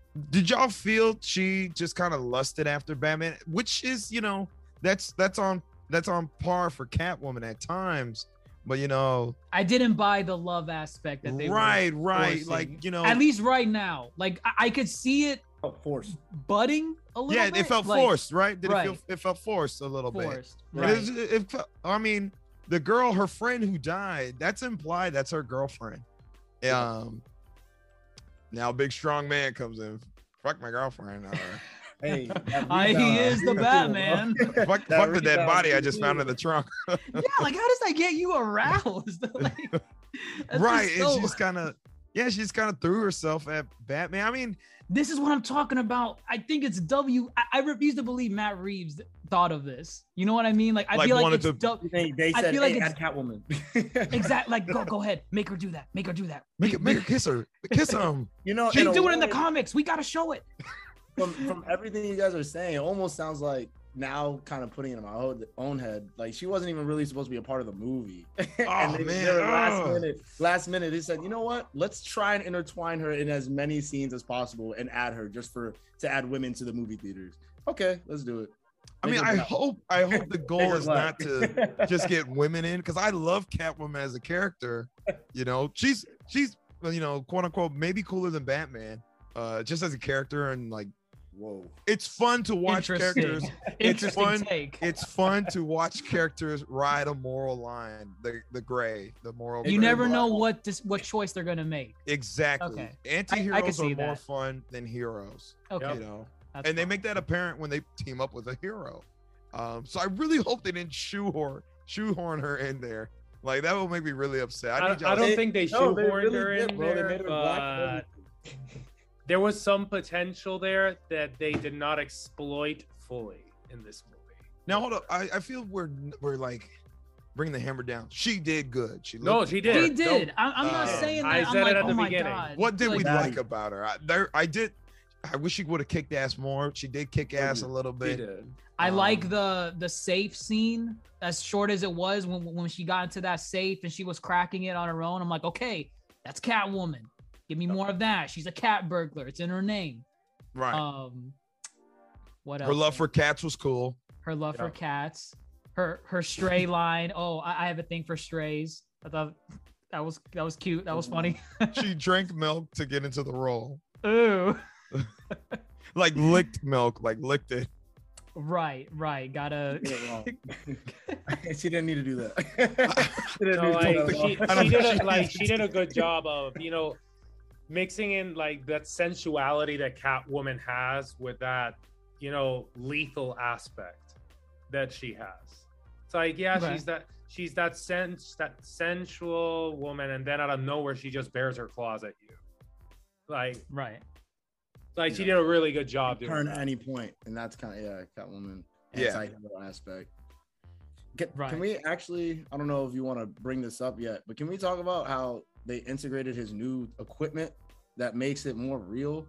y'all feel she just kind of lusted after Batman? Which is, you know, that's on par for Catwoman at times. But you know, I didn't buy the love aspect that they were forcing. Like, you know, at least right now. Like I could see it forced budding a little bit. Yeah, it felt forced, right? It felt forced a little bit. Right. I mean, the girl, her friend who died, that's implied that's her girlfriend. Now big strong man comes in. Fuck my girlfriend. Hey, he is the Batman. Fuck the dead body I just found in the trunk. Yeah, like how does that get you aroused? Like, right, so... it's just kind of she just threw herself at Batman. I mean, this is what I'm talking about. I think it's I refuse to believe Matt Reeves thought of this. You know what I mean? Like I feel like it's W. They said, I feel like it's Catwoman. Exactly. Like go ahead, make her do that. Make her do that. Make her kiss her. Kiss him. You know, she's doing it in the comics. We gotta show it. From everything you guys are saying, it almost sounds like now kind of putting it in my own head. Like she wasn't even really supposed to be a part of the movie. Oh, and they, man. Last minute, they said, you know what? Let's try and intertwine her in as many scenes as possible and add her just to add women to the movie theaters. Okay, let's do it. I hope the goal is not to just get women in, because I love Catwoman as a character. You know, she's you know, quote unquote, maybe cooler than Batman, just as a character and like. Whoa. It's fun to watch characters. It's fun to watch characters ride a moral line, the moral gray. You never know what choice they're going to make. Exactly. Okay. Anti-heroes are more fun than heroes. Okay. You know? And they make that apparent when they team up with a hero. So I really hope they didn't shoehorn her in there. Like that would make me really upset. I don't think they shoehorned her in there. They made her black. There was some potential there that they did not exploit fully in this movie. Now hold up, I feel we're like bringing the hammer down. She did good. She did. I'm not saying that. I said it at the beginning. God. What did we like about her? I wish she would have kicked ass more. She did kick ass a little bit. She did. I like the safe scene, as short as it was, when she got into that safe and she was cracking it on her own. I'm like, okay, that's Catwoman. Give me more of that. She's a cat burglar. It's in her name. Right. What else? Her love for cats was cool. Her love for cats. Her stray line. Oh, I have a thing for strays. I thought that was cute. That was funny. She drank milk to get into the role. Ooh. Like licked milk. Like licked it. Right. Gotta. She didn't need to do that. She did a good job of, you know, mixing in like that sensuality that Catwoman has with that, you know, lethal aspect that she has. It's like, yeah, right. she's that sensual woman, and then out of nowhere she just bares her claws at you. Like right. Like she did a really good job doing turn that. At any point, and that's kind of Catwoman anti-hero aspect. Can we actually, I don't know if you want to bring this up yet, but can we talk about how they integrated his new equipment that makes it more real,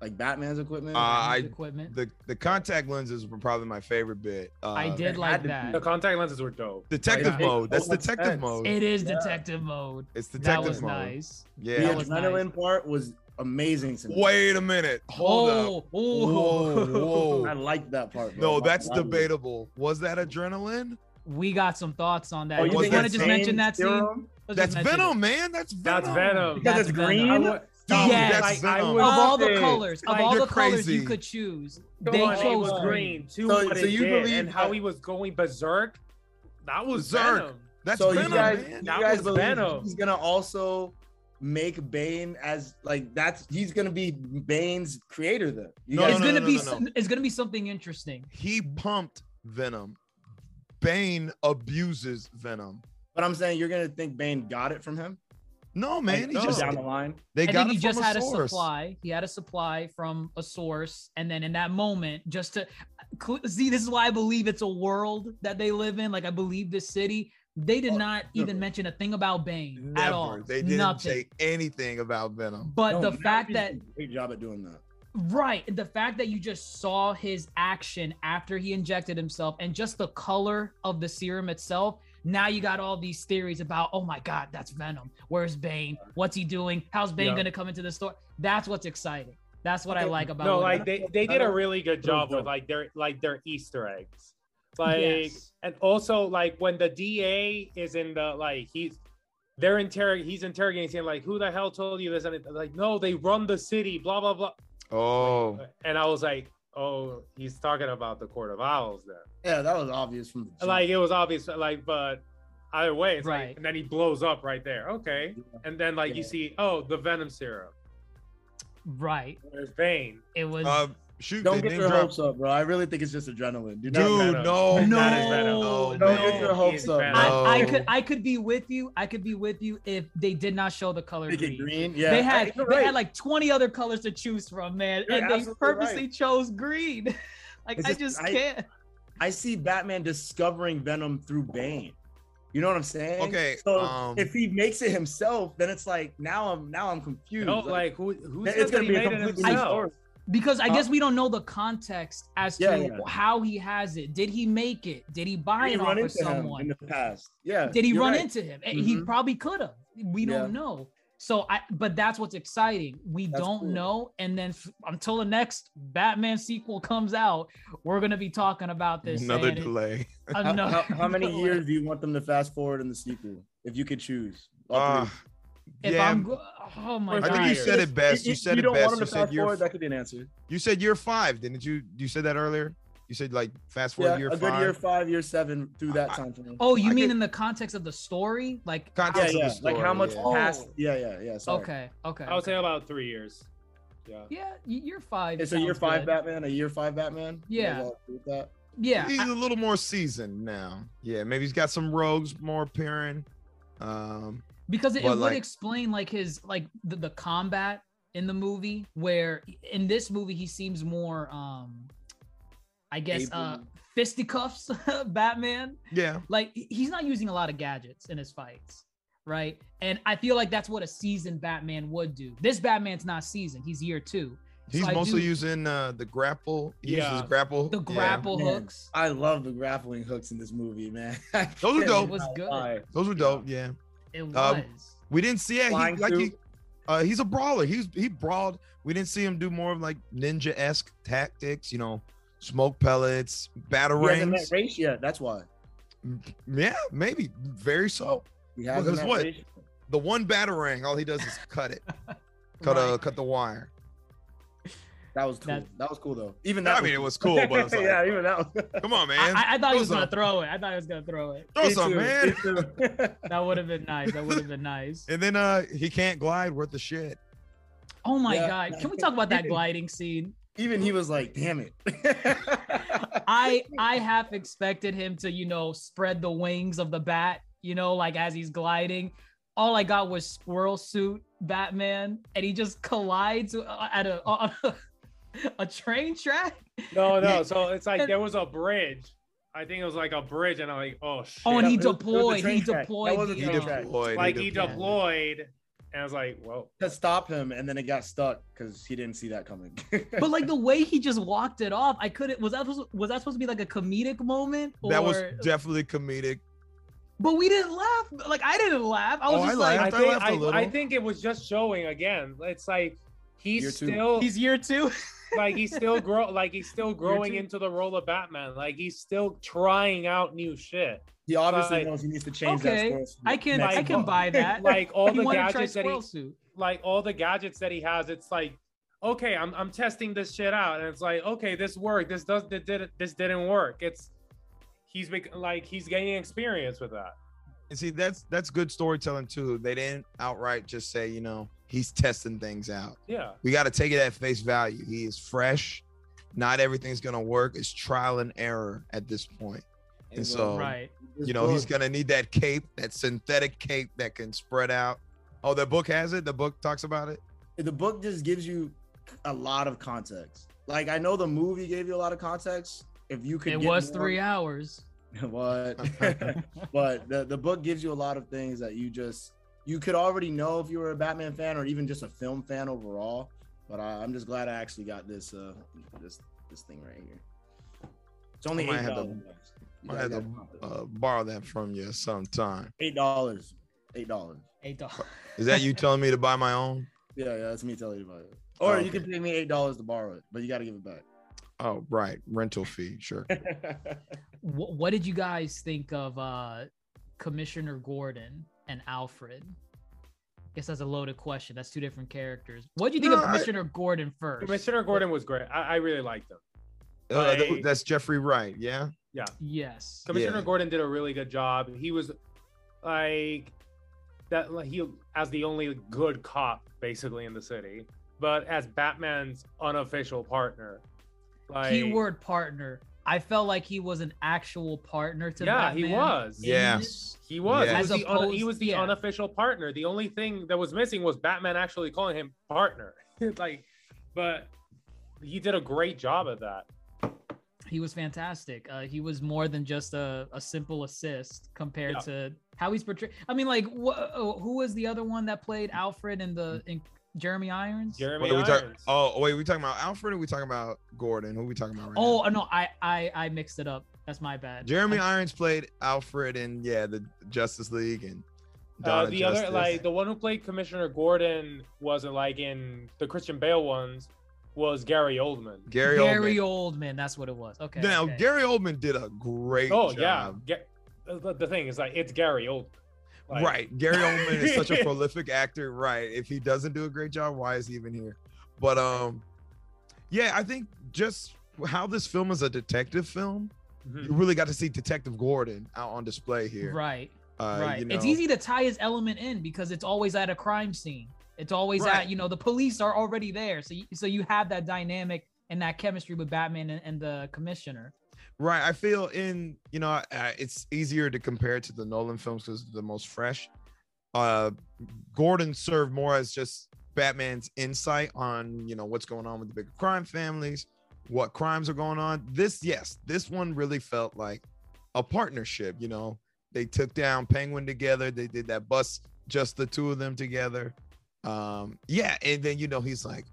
like Batman's equipment? The contact lenses were probably my favorite bit. I did like that. The contact lenses were dope. Detective mode. That's detective mode. It is detective mode. It's detective mode. That was nice. Yeah. The adrenaline part was amazing to me. Wait a minute. Hold up. Whoa. I like that part. Bro. No, that's debatable. Was that adrenaline? We got some thoughts on that. You want to just mention that scene? That's Venom, man. That's Venom. Because it's green. I Dude, yeah, like, of all the colors, of all the colors you could choose, they chose green. So you believe and how he was going berserk? That was Venom. That's so Venom. You guys believe Venom. He's gonna also make Bane as like he's gonna be Bane's creator then. It's gonna be something interesting. He pumped Venom. Bane abuses Venom. But I'm saying you're gonna think Bane got it from him. No, man, like, he just down the line. They got it from a source. He had a supply from a source, and then in that moment, just to see, this is why I believe it's a world that they live in. Like I believe this city. They did not even mention a thing about Bane at all. They didn't say anything about Venom. But the fact that great job at doing that. Right, the fact that you just saw his action after he injected himself, and just the color of the serum itself. Now you got all these theories about, oh my God, that's Venom. Where's Bane? What's he doing? How's Bane gonna come into the store? That's what's exciting. That's what I like about. No, like they did a really good job with like their Easter eggs, like and also like when the DA is in the he's interrogating, saying like, who the hell told you this? And it's like, no, they run the city, blah blah blah. Oh, and I was like, oh, he's talking about the Court of Owls then. Yeah, that was obvious from the it was obvious, but either way, it's and then he blows up right there. Okay. Yeah. And then you see, oh, the Venom serum. Right. There's Bane. It was don't get your hopes up, bro. I really think it's just adrenaline. Don't get your hopes up. I could be with you. I could be with you if they did not show the color green. Yeah. They had like 20 other colors to choose from, man. You're and they purposely chose green. Like it's I just can't. I see Batman discovering Venom through Bane. You know what I'm saying? Okay. So if he makes it himself, then it's like now I'm confused. No, like who's it's gonna be a completely new story. Because I guess we don't know the context as to how he has it. Did he make it? Did he buy it off of someone in the past? Yeah. Did he run into him? Mm-hmm. He probably could have. We don't know. So but that's what's exciting. We don't know. And then until the next Batman sequel comes out, we're gonna be talking about this. Another delay. How many years do you want them to fast forward in the sequel if you could choose? I think you said it best. That could be an answer. You said year 5, didn't you? You said that earlier. You said like fast forward year 5. A good year 5, year 7 through that time frame. Oh, you mean in the context of the story, like context of the story, like how much past? Yeah. Sorry. Okay. I would say about 3 years. Yeah. Yeah, year 5. It's a year 5 good. Batman. A year 5 Batman. Yeah. Yeah. He's a little more seasoned now. Yeah, maybe he's got some rogues more appearing. Because it would explain like his the combat in the movie, where in this movie he seems more fisticuffs Batman. Yeah. Like he's not using a lot of gadgets in his fights, right? And I feel like that's what a seasoned Batman would do. This Batman's not seasoned, he's year 2. He's mostly using the grapple. He uses grapple. The grapple hooks. I love the grappling hooks in this movie, man. Those are dope. It was good. Those were dope, yeah. It was. We didn't see it. He's a brawler. He brawled. We didn't see him do more of like ninja-esque tactics, you know, smoke pellets, batarangs. He hasn't met race yet. That's why. Yeah, maybe. Very so. Because the one batarang, all he does is cut it, cut the wire. That was cool. That was cool though. Even that. It was cool, but I was like, yeah, even that. Come on, man. I thought he was gonna throw it. I thought he was gonna throw it. Throw something, man. That would have been nice. And then he can't glide worth the shit. Oh my God! Can we talk about that gliding scene? Even he was like, damn it. I half expected him to spread the wings of the bat, like as he's gliding. All I got was squirrel suit Batman, and he just collides at a train track? No. So it's like there was a bridge. I think it was like a bridge, and I'm like, oh shit. Oh, and he deployed. And I was like, whoa. To stop him, and then it got stuck because he didn't see that coming. But like the way he just walked it off, I couldn't. Was that supposed to be like a comedic moment? Or... That was definitely comedic. But we didn't laugh. Like I didn't laugh. I was just I think it was just showing again. It's like he's year 2. Like he's still growing into the role of Batman. Like he's still trying out new shit. He obviously knows he needs to change that. I can buy that. Like all the gadgets that he like all the gadgets that he has, it's like, okay, I'm testing this shit out, and it's like, okay, this worked, this didn't work. It's he's gaining experience with that. And see, that's good storytelling too. They didn't outright just say, you know, he's testing things out. Yeah, we got to take it at face value. He is fresh. Not everything's gonna work. It's trial and error at this point. And so, right, you know, he's gonna need that cape, that synthetic cape that can spread out. Oh, the book has it. The book talks about it. The book just gives you a lot of context. Like, I know the movie gave you a lot of context. If you could, it was more, 3 hours. What? But the book gives you a lot of things that you could already know if you were a Batman fan or even just a film fan overall. But I'm just glad I actually got this this thing right here. It's only $8. I had to borrow that from you sometime. $8. $8. Is that you telling me to buy my own? Yeah, that's me telling you to buy it. Or you can pay me $8 to borrow it, but you got to give it back. Oh, right. Rental fee. Sure. What did you guys think of Commissioner Gordon and Alfred? I guess that's a loaded question. That's two different characters. What do you think of Commissioner Gordon first? Commissioner Gordon was great. I really liked him. That's Jeffrey Wright, yeah? Yeah. Yes. Commissioner Gordon did a really good job. He was like that. He as the only good cop basically in the city, but as Batman's unofficial partner. Like, keyword partner. I felt like he was an actual partner to Batman. Yeah, he was. Yes, he was. Yes. He was the unofficial partner. The only thing that was missing was Batman actually calling him partner. Like, but he did a great job at that. He was fantastic. He was more than just a simple assist compared to how he's portrayed. I mean, like, who was the other one that played Alfred in Jeremy Irons? Jeremy Irons. Wait, are we talking about Alfred or are we talking about Gordon? Who are we talking about right now? Oh, no, I mixed it up. That's my bad. Jeremy Irons played Alfred in, the Justice League and Dawn of Justice. The one who played Commissioner Gordon wasn't like in the Christian Bale ones, was Gary Oldman. Gary Oldman, that's what it was. Okay. Now, okay. Gary Oldman did a great job. Oh, yeah. The thing is, like, it's Gary Oldman. Like, right. Gary Oldman is such a prolific actor. Right. If he doesn't do a great job, why is he even here? But I think just how this film is a detective film, you really got to see Detective Gordon out on display here. Right. Right. You know, it's easy to tie his element in because it's always at a crime scene. It's always at, you know, the police are already there. So you have that dynamic and that chemistry with Batman and the commissioner. Right. I feel it's easier to compare it to the Nolan films because it's the most fresh. Gordon served more as just Batman's insight on, you know, what's going on with the bigger crime families, what crimes are going on. This one really felt like a partnership. You know, they took down Penguin together. They did that bus, just the two of them together. And then, you know, he's like,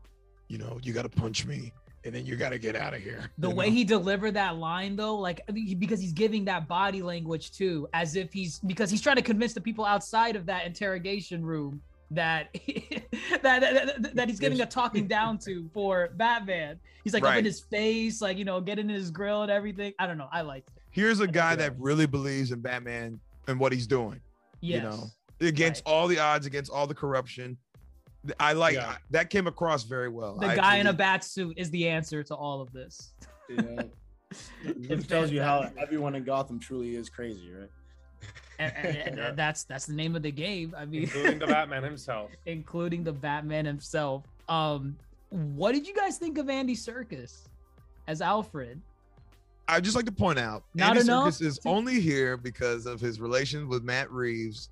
you know, you got to punch me and then you got to get out of here. The way he delivered that line though, like, because he's giving that body language too, as if because he's trying to convince the people outside of that interrogation room that he's giving a talking down to for Batman. He's like up in his face, like, you know, getting in his grill and everything. I don't know. I liked it. Here's a guy that really believes in Batman and what he's doing, you know, against all the odds, against all the corruption. I like that came across very well. The guy in a bat suit is the answer to all of this. Yeah. It tells you how everyone in Gotham truly is crazy, right? And that's the name of the game. I mean, including the Batman himself. What did you guys think of Andy Serkis as Alfred? I'd just like to point out Andy Serkis is only here because of his relation with Matt Reeves.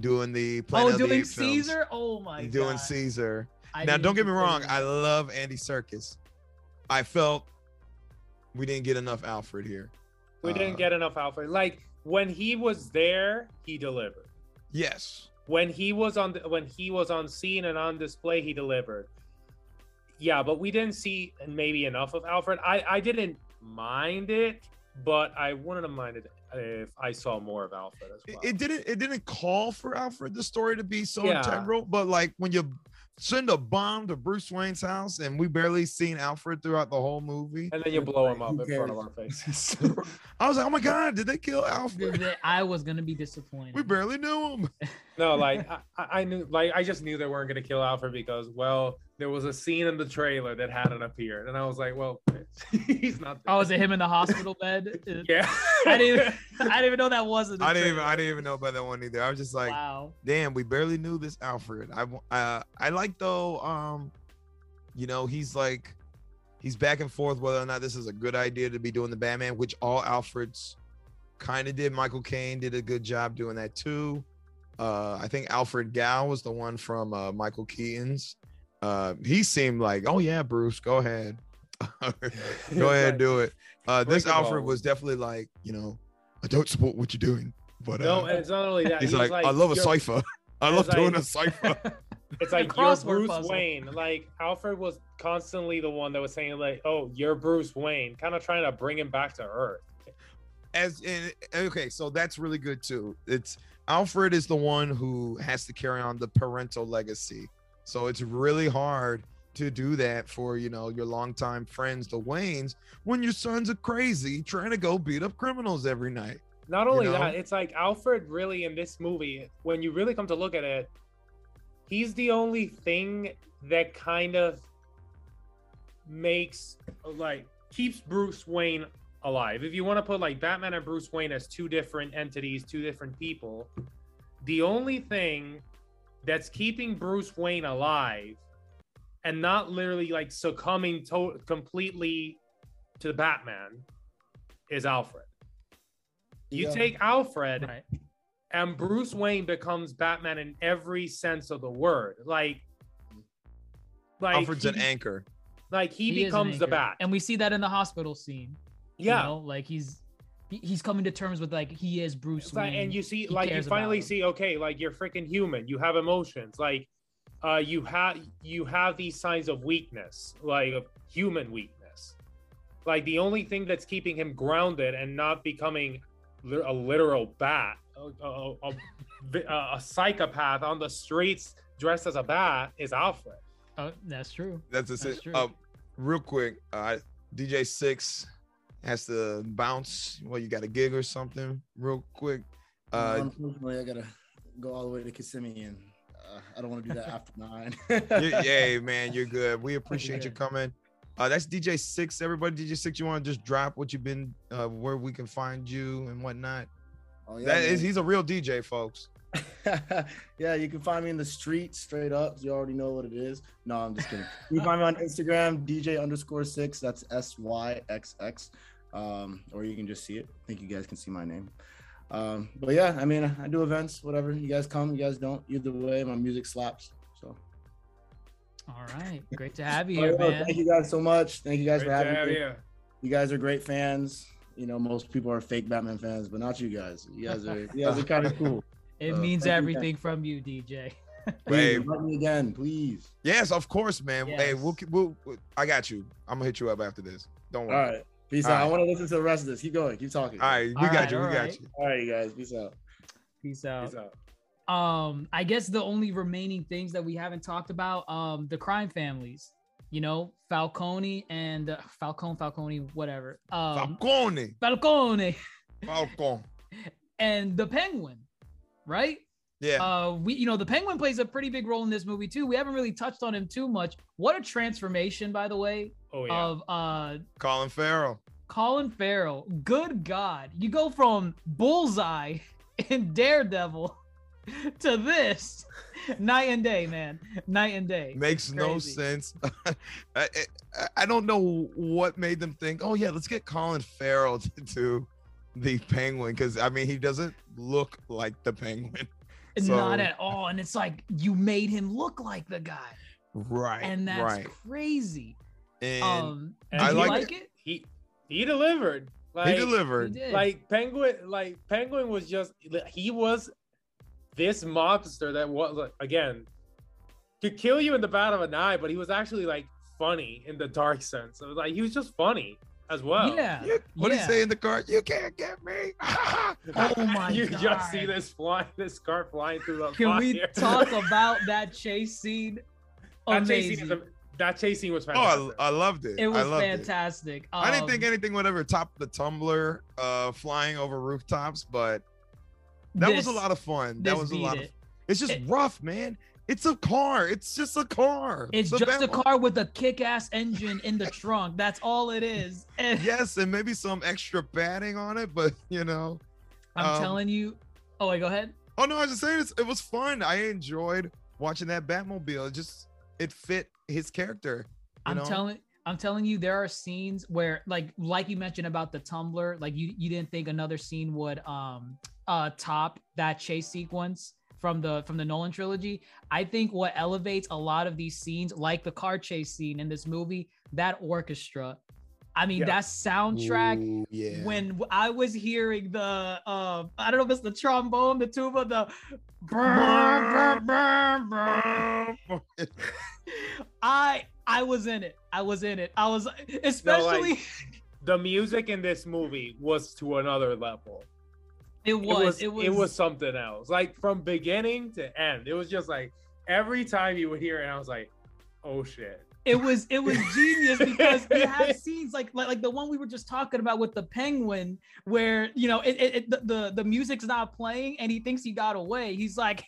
Doing the Planet of the Apes Caesar films. Oh my god, doing Caesar. Now don't get me wrong, I love Andy Serkis. I felt we didn't get enough Alfred here. Like when he was there, he delivered. Yes. When he was on scene and on display, he delivered. Yeah, but we didn't see maybe enough of Alfred. I didn't mind it, but I wouldn't have minded it if I saw more of Alfred as well. It didn't call for Alfred, the story, to be so integral, but like when you send a bomb to Bruce Wayne's house, and we barely seen Alfred throughout the whole movie. And then you blow him up in front of our faces. I was like, oh my God, did they kill Alfred? I was going to be disappointed. We barely knew him. No, like, I knew, like, I just knew they weren't going to kill Alfred because, well, there was a scene in the trailer that hadn't appeared. And I was like, well, he's not there. Oh, is it him in the hospital bed? Yeah. I didn't even know that wasn't. I didn't even know about that one either. I was just like, wow. Damn, we barely knew this Alfred. I like though, you know, he's back and forth whether or not this is a good idea to be doing the Batman, which all Alfreds kind of did. Michael Caine did a good job doing that too. I think Alfred Gow was the one from Michael Keaton's. He seemed like, oh yeah, Bruce, go ahead. Go ahead, do it. This Alfred was definitely like, you know, I don't support what you're doing, but no, and it's not only that. He's like, I love a cipher. I love doing a cipher. It's like, you're Bruce puzzle. Wayne. Like, Alfred was constantly the one that was saying like, oh, you're Bruce Wayne, kind of trying to bring him back to Earth. As in, okay, so that's really good too. It's Alfred is the one who has to carry on the parental legacy. So it's really hard to do that for, you know, your longtime friends, the Waynes, when your sons are crazy trying to go beat up criminals every night. Not only that, it's like Alfred really in this movie, when you really come to look at it, he's the only thing that kind of makes, like, keeps Bruce Wayne alive. If you want to put like Batman and Bruce Wayne as two different entities, two different people, the only thing that's keeping Bruce Wayne alive and not literally like succumbing completely to the Batman is Alfred. You take Alfred, right, and Bruce Wayne becomes Batman in every sense of the word. Like Alfred's an anchor. Like he becomes the Bat. And we see that in the hospital scene. Yeah. You know? Like he's coming to terms with like, he is Bruce Wayne. Like, and you see, like, you finally see, okay, like you're freaking human. You have emotions. Like you have these signs of weakness, like of human weakness. Like the only thing that's keeping him grounded and not becoming a literal bat, a psychopath on the streets dressed as a bat, is Alfred. Oh, that's true. That's true. Real quick, DJ SyXx has to bounce. Well, you got a gig or something? Real quick. Unfortunately, I gotta go all the way to Kissimmee, and I don't want to do that after 9. Hey, man, you're good. We appreciate you coming. That's DJ SyXx. Everybody, DJ SyXx, you want to just drop what you've been, where we can find you and whatnot? Oh, yeah, he's a real DJ, folks. Yeah, you can find me in the street, straight up. You already know what it is. No, I'm just kidding. You can find me on Instagram, DJ_SyXx. That's SYXX. Or you can just see it. I think you guys can see my name. But yeah, I mean, I do events, whatever. You guys come, you guys don't. Either way, my music slaps. So. All right, great to have you here, man. Thank you guys so much. Thank you guys for having me. You guys are great fans. You know, most people are fake Batman fans, but not you guys. You guys are kind of cool. It means everything from you, DJ. Please, love me again, please. Yes, of course, man. Yes. Hey, we'll I got you. I'm gonna hit you up after this. Don't worry. All right, peace out. I want to listen to the rest of this. Keep going, keep talking. All right, we got you. All right, you guys, peace out. Peace out. Peace out. I guess the only remaining things that we haven't talked about, the crime families, you know, Falcone and Falcone, whatever. Falcone. And the Penguin, right? Yeah. The Penguin plays a pretty big role in this movie too. We haven't really touched on him too much. What a transformation, by the way, of Colin Farrell. Good God. You go from Bullseye and Daredevil to this, night and day, man. Makes crazy. No sense. I don't know what made them think, oh yeah, let's get Colin Farrell to do the Penguin, because I mean, he doesn't look like the Penguin, not at all. And it's like, you made him look like the guy, right? And that's crazy. And I like it. He delivered. Like, he delivered. He like Penguin. Like Penguin was just this mobster that was, like, again, could kill you in the bat of an eye, but he was actually like funny in the dark sense. So, like, he was just funny as well. Yeah. What did he say in the car? You can't get me. Oh my God. You just see this car flying through the fire. Can we talk about that chase scene? amazing. That chase scene was fantastic. Oh, I loved it. It was fantastic. I didn't think anything would ever top the tumbler flying over rooftops, but that was a lot of fun. That was a lot of fun. It's just rough, man. It's a car. It's just a car. It's just a car with a kick-ass engine in the trunk. That's all it is. Yes, and maybe some extra padding on it, but, you know. I'm telling you. Oh, wait, go ahead. Oh, no, I was just saying it was fun. I enjoyed watching that Batmobile. It fit his character. I'm telling you, there are scenes where, like you mentioned about the tumbler, like you didn't think another scene would top that chase sequence from the Nolan trilogy. I think what elevates a lot of these scenes, like the car chase scene in this movie, that orchestra. I mean, that soundtrack. Ooh, yeah. When I was hearing the, I don't know if it's the trombone, the tuba, the I was in it. I was, especially no, like, the music in this movie was to another level. It was something else. Like from beginning to end, it was just like every time you would hear it, I was like, oh shit. It was genius because you have scenes like the one we were just talking about with the Penguin, where you know the music's not playing and he thinks he got away. He's like,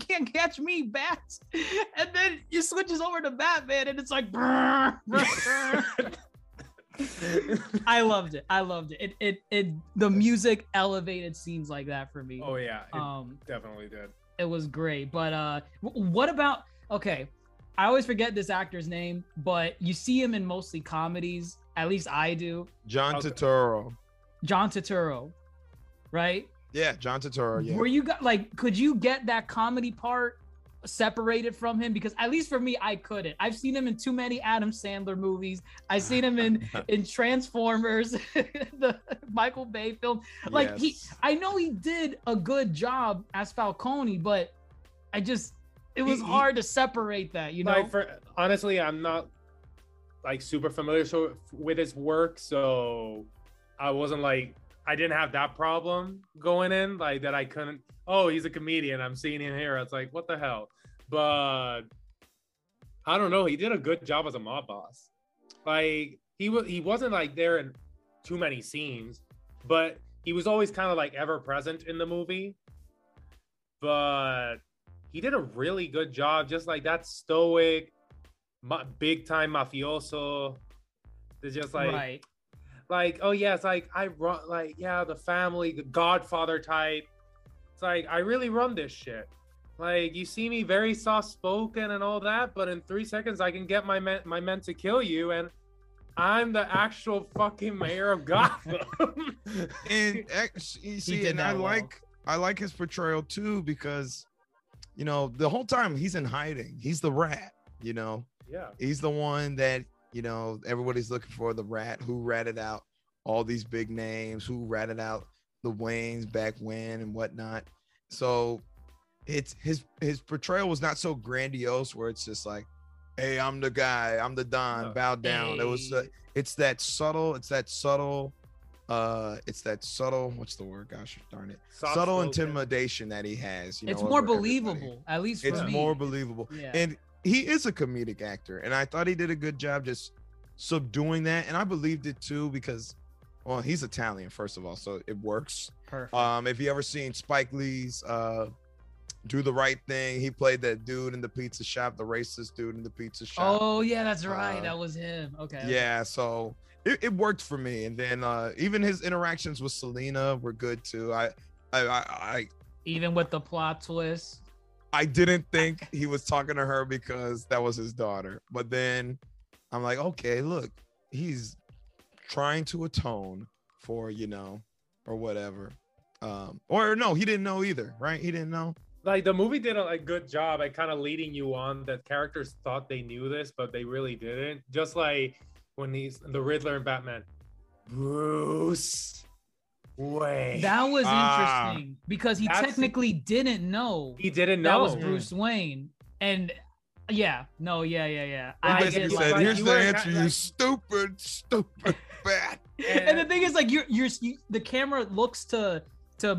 can't catch me, bats. And then you switches over to Batman and it's like, brr, brr. I loved it. The music elevated scenes like that for me. Oh yeah, it definitely did. It was great. But what about I always forget this actor's name, but you see him in mostly comedies. At least I do. John Turturro, right? Yeah, John Turturro. Yeah. Could you get that comedy part separated from him? Because at least for me, I couldn't. I've seen him in too many Adam Sandler movies. I've seen him in Transformers, the Michael Bay film. Like I know he did a good job as Falcone, but I just. It was hard to separate that, you know? Honestly, I'm not super familiar with his work, so I didn't have that problem going in, that I couldn't, oh, he's a comedian, I'm seeing him here. It's like, what the hell? But I don't know, he did a good job as a mob boss. He wasn't there in too many scenes, but he was always kind of ever present in the movie. But he did a really good job, just that stoic, big time mafioso. It's just right. Oh yeah, it's I run, yeah, the family, the Godfather type. It's I really run this shit. You see me very soft spoken and all that, but in 3 seconds I can get my men to kill you, and I'm the actual fucking mayor of Gotham. I like his portrayal too, because. You know, the whole time he's in hiding. He's the rat, you know? Yeah. He's the one that, everybody's looking for, the rat who ratted out all these big names, who ratted out the Waynes back when and whatnot. So it's his portrayal was not so grandiose where it's just hey, I'm the guy, I'm the Don, bow down. Hey. It was, it's that subtle, what's the word? Gosh darn it. Subtle intimidation that he has. It's more believable, at least for me. It's more believable. Yeah. And he is a comedic actor. And I thought he did a good job just subduing that. And I believed it too because, well, he's Italian, first of all. So it works. Perfect. If you ever seen Spike Lee's Do the Right Thing, he played that dude in the pizza shop, the racist dude in the pizza shop. Oh, yeah, that's right. That was him. Okay. Yeah, so. It worked for me, and then even his interactions with Selena were good too. I even with the plot twist, I didn't think he was talking to her because that was his daughter. But then I'm like, okay, look, he's trying to atone for or whatever, or no, he didn't know either, right? He didn't know. The movie did a good job at kind of leading you on that characters thought they knew this, but they really didn't. Just when he's the Riddler and Batman, Bruce Wayne. That was interesting because he technically didn't know. He didn't know that was Bruce Wayne, and yeah. I basically said, "Here's the answer, you stupid bat." And the thing is, you're the camera looks to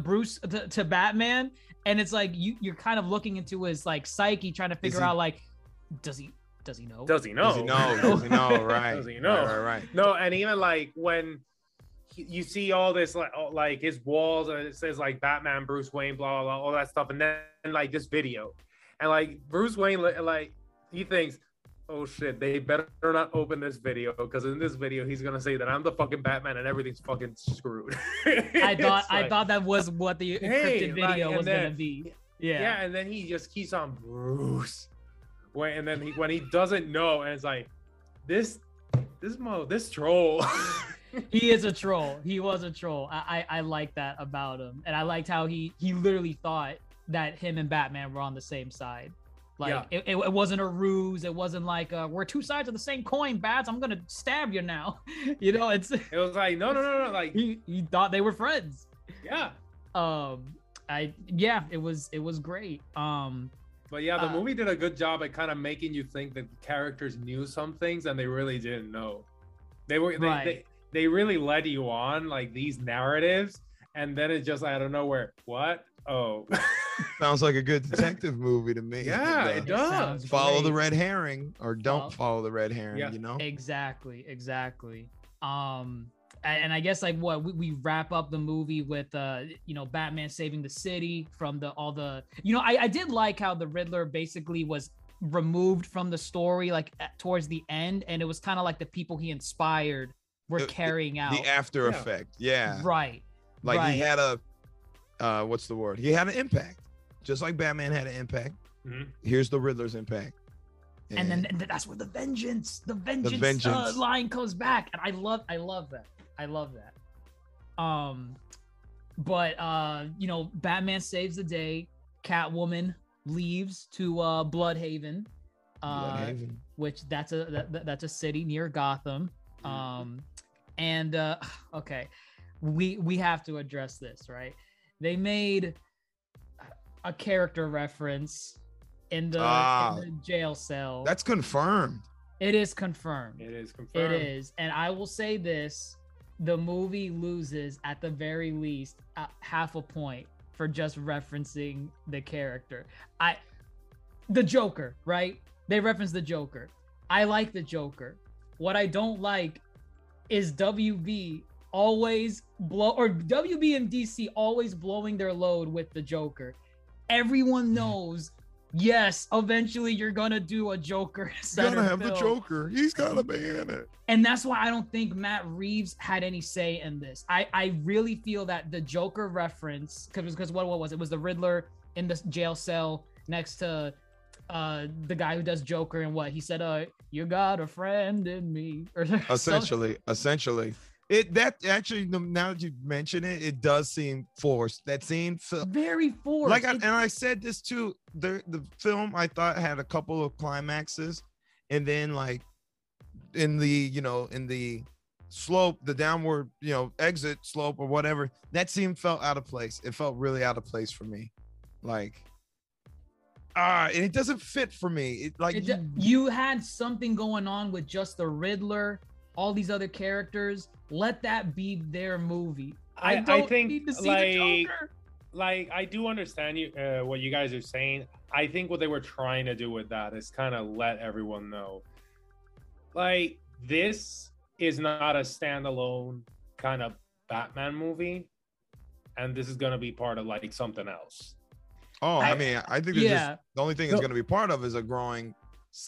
Bruce to Batman, and it's you're kind of looking into his psyche, trying to figure out does he. does he know? Does he know? Does he know? Does he know? Right. Does he know? Right. No, and even like when you see all this, like his walls, and it says like Batman, Bruce Wayne, blah, blah, all that stuff. And then like this video, and like Bruce Wayne, like he thinks, oh shit, they better not open this video, because in this video he's gonna say that I'm the fucking Batman and everything's fucking screwed. I thought that was what the encrypted video was gonna be. Yeah. Yeah, and then he just keeps on Bruce. And then when he doesn't know, and it's like this troll. He is a troll. He was a troll. I like that about him, and I liked how he literally thought that him and Batman were on the same side. Like yeah. it wasn't a ruse. It wasn't like we're two sides of the same coin, Bats. I'm gonna stab you now. You know, it was like no. Like he thought they were friends. Yeah. It was great. But yeah, the movie did a good job at kind of making you think that the characters knew some things and they really didn't know. They really led you on like these narratives, and then it's just I don't know where what oh. Sounds like a good detective movie to me. Yeah, it does. Follow the red herring or don't follow the red herring, yeah. You know? Exactly. And I guess like what we wrap up the movie with Batman saving the city from I did like how the Riddler basically was removed from the story like towards the end, and it was kind of like the people he inspired were carrying out the after effect. Yeah. Right. Like right. He had a what's the word? He had an impact. Just like Batman had an impact, mm-hmm. Here's the Riddler's impact. And then that's where the vengeance line comes back. And I love that. But Batman saves the day. Catwoman leaves to Bloodhaven. Which that's a city near Gotham. Mm-hmm. Okay. We have to address this, right? They made a character reference in the jail cell. That's confirmed. It is confirmed. It is. And I will say this, the movie loses at the very least half a point for just referencing the character. The Joker, right? They reference the Joker. I like the Joker. What I don't like is WB WB and DC always blowing their load with the Joker. Everyone knows, yes, eventually you're gonna do a Joker. He's gonna have the Joker. He's gotta be in it. And that's why I don't think Matt Reeves had any say in this. I really feel that the Joker reference, because what was it? It was the Riddler in the jail cell next to the guy who does Joker, and what he said, you got a friend in me, or essentially. That actually, now that you mention it, it does seem forced. That scene felt very forced. Like, and I said this too. The film I thought had a couple of climaxes, and then like in the slope, the downward exit slope or whatever, that scene felt out of place. It felt really out of place for me. Like and it doesn't fit for me. It like you had something going on with just the Riddler. All these other characters, let that be their movie. I don't need to see the Joker. Like, I do understand you what you guys are saying. I think what they were trying to do with that is kind of let everyone know, like, this is not a standalone kind of Batman movie, and this is going to be part of like something else. Oh, I think the only thing it's going to be part of is a growing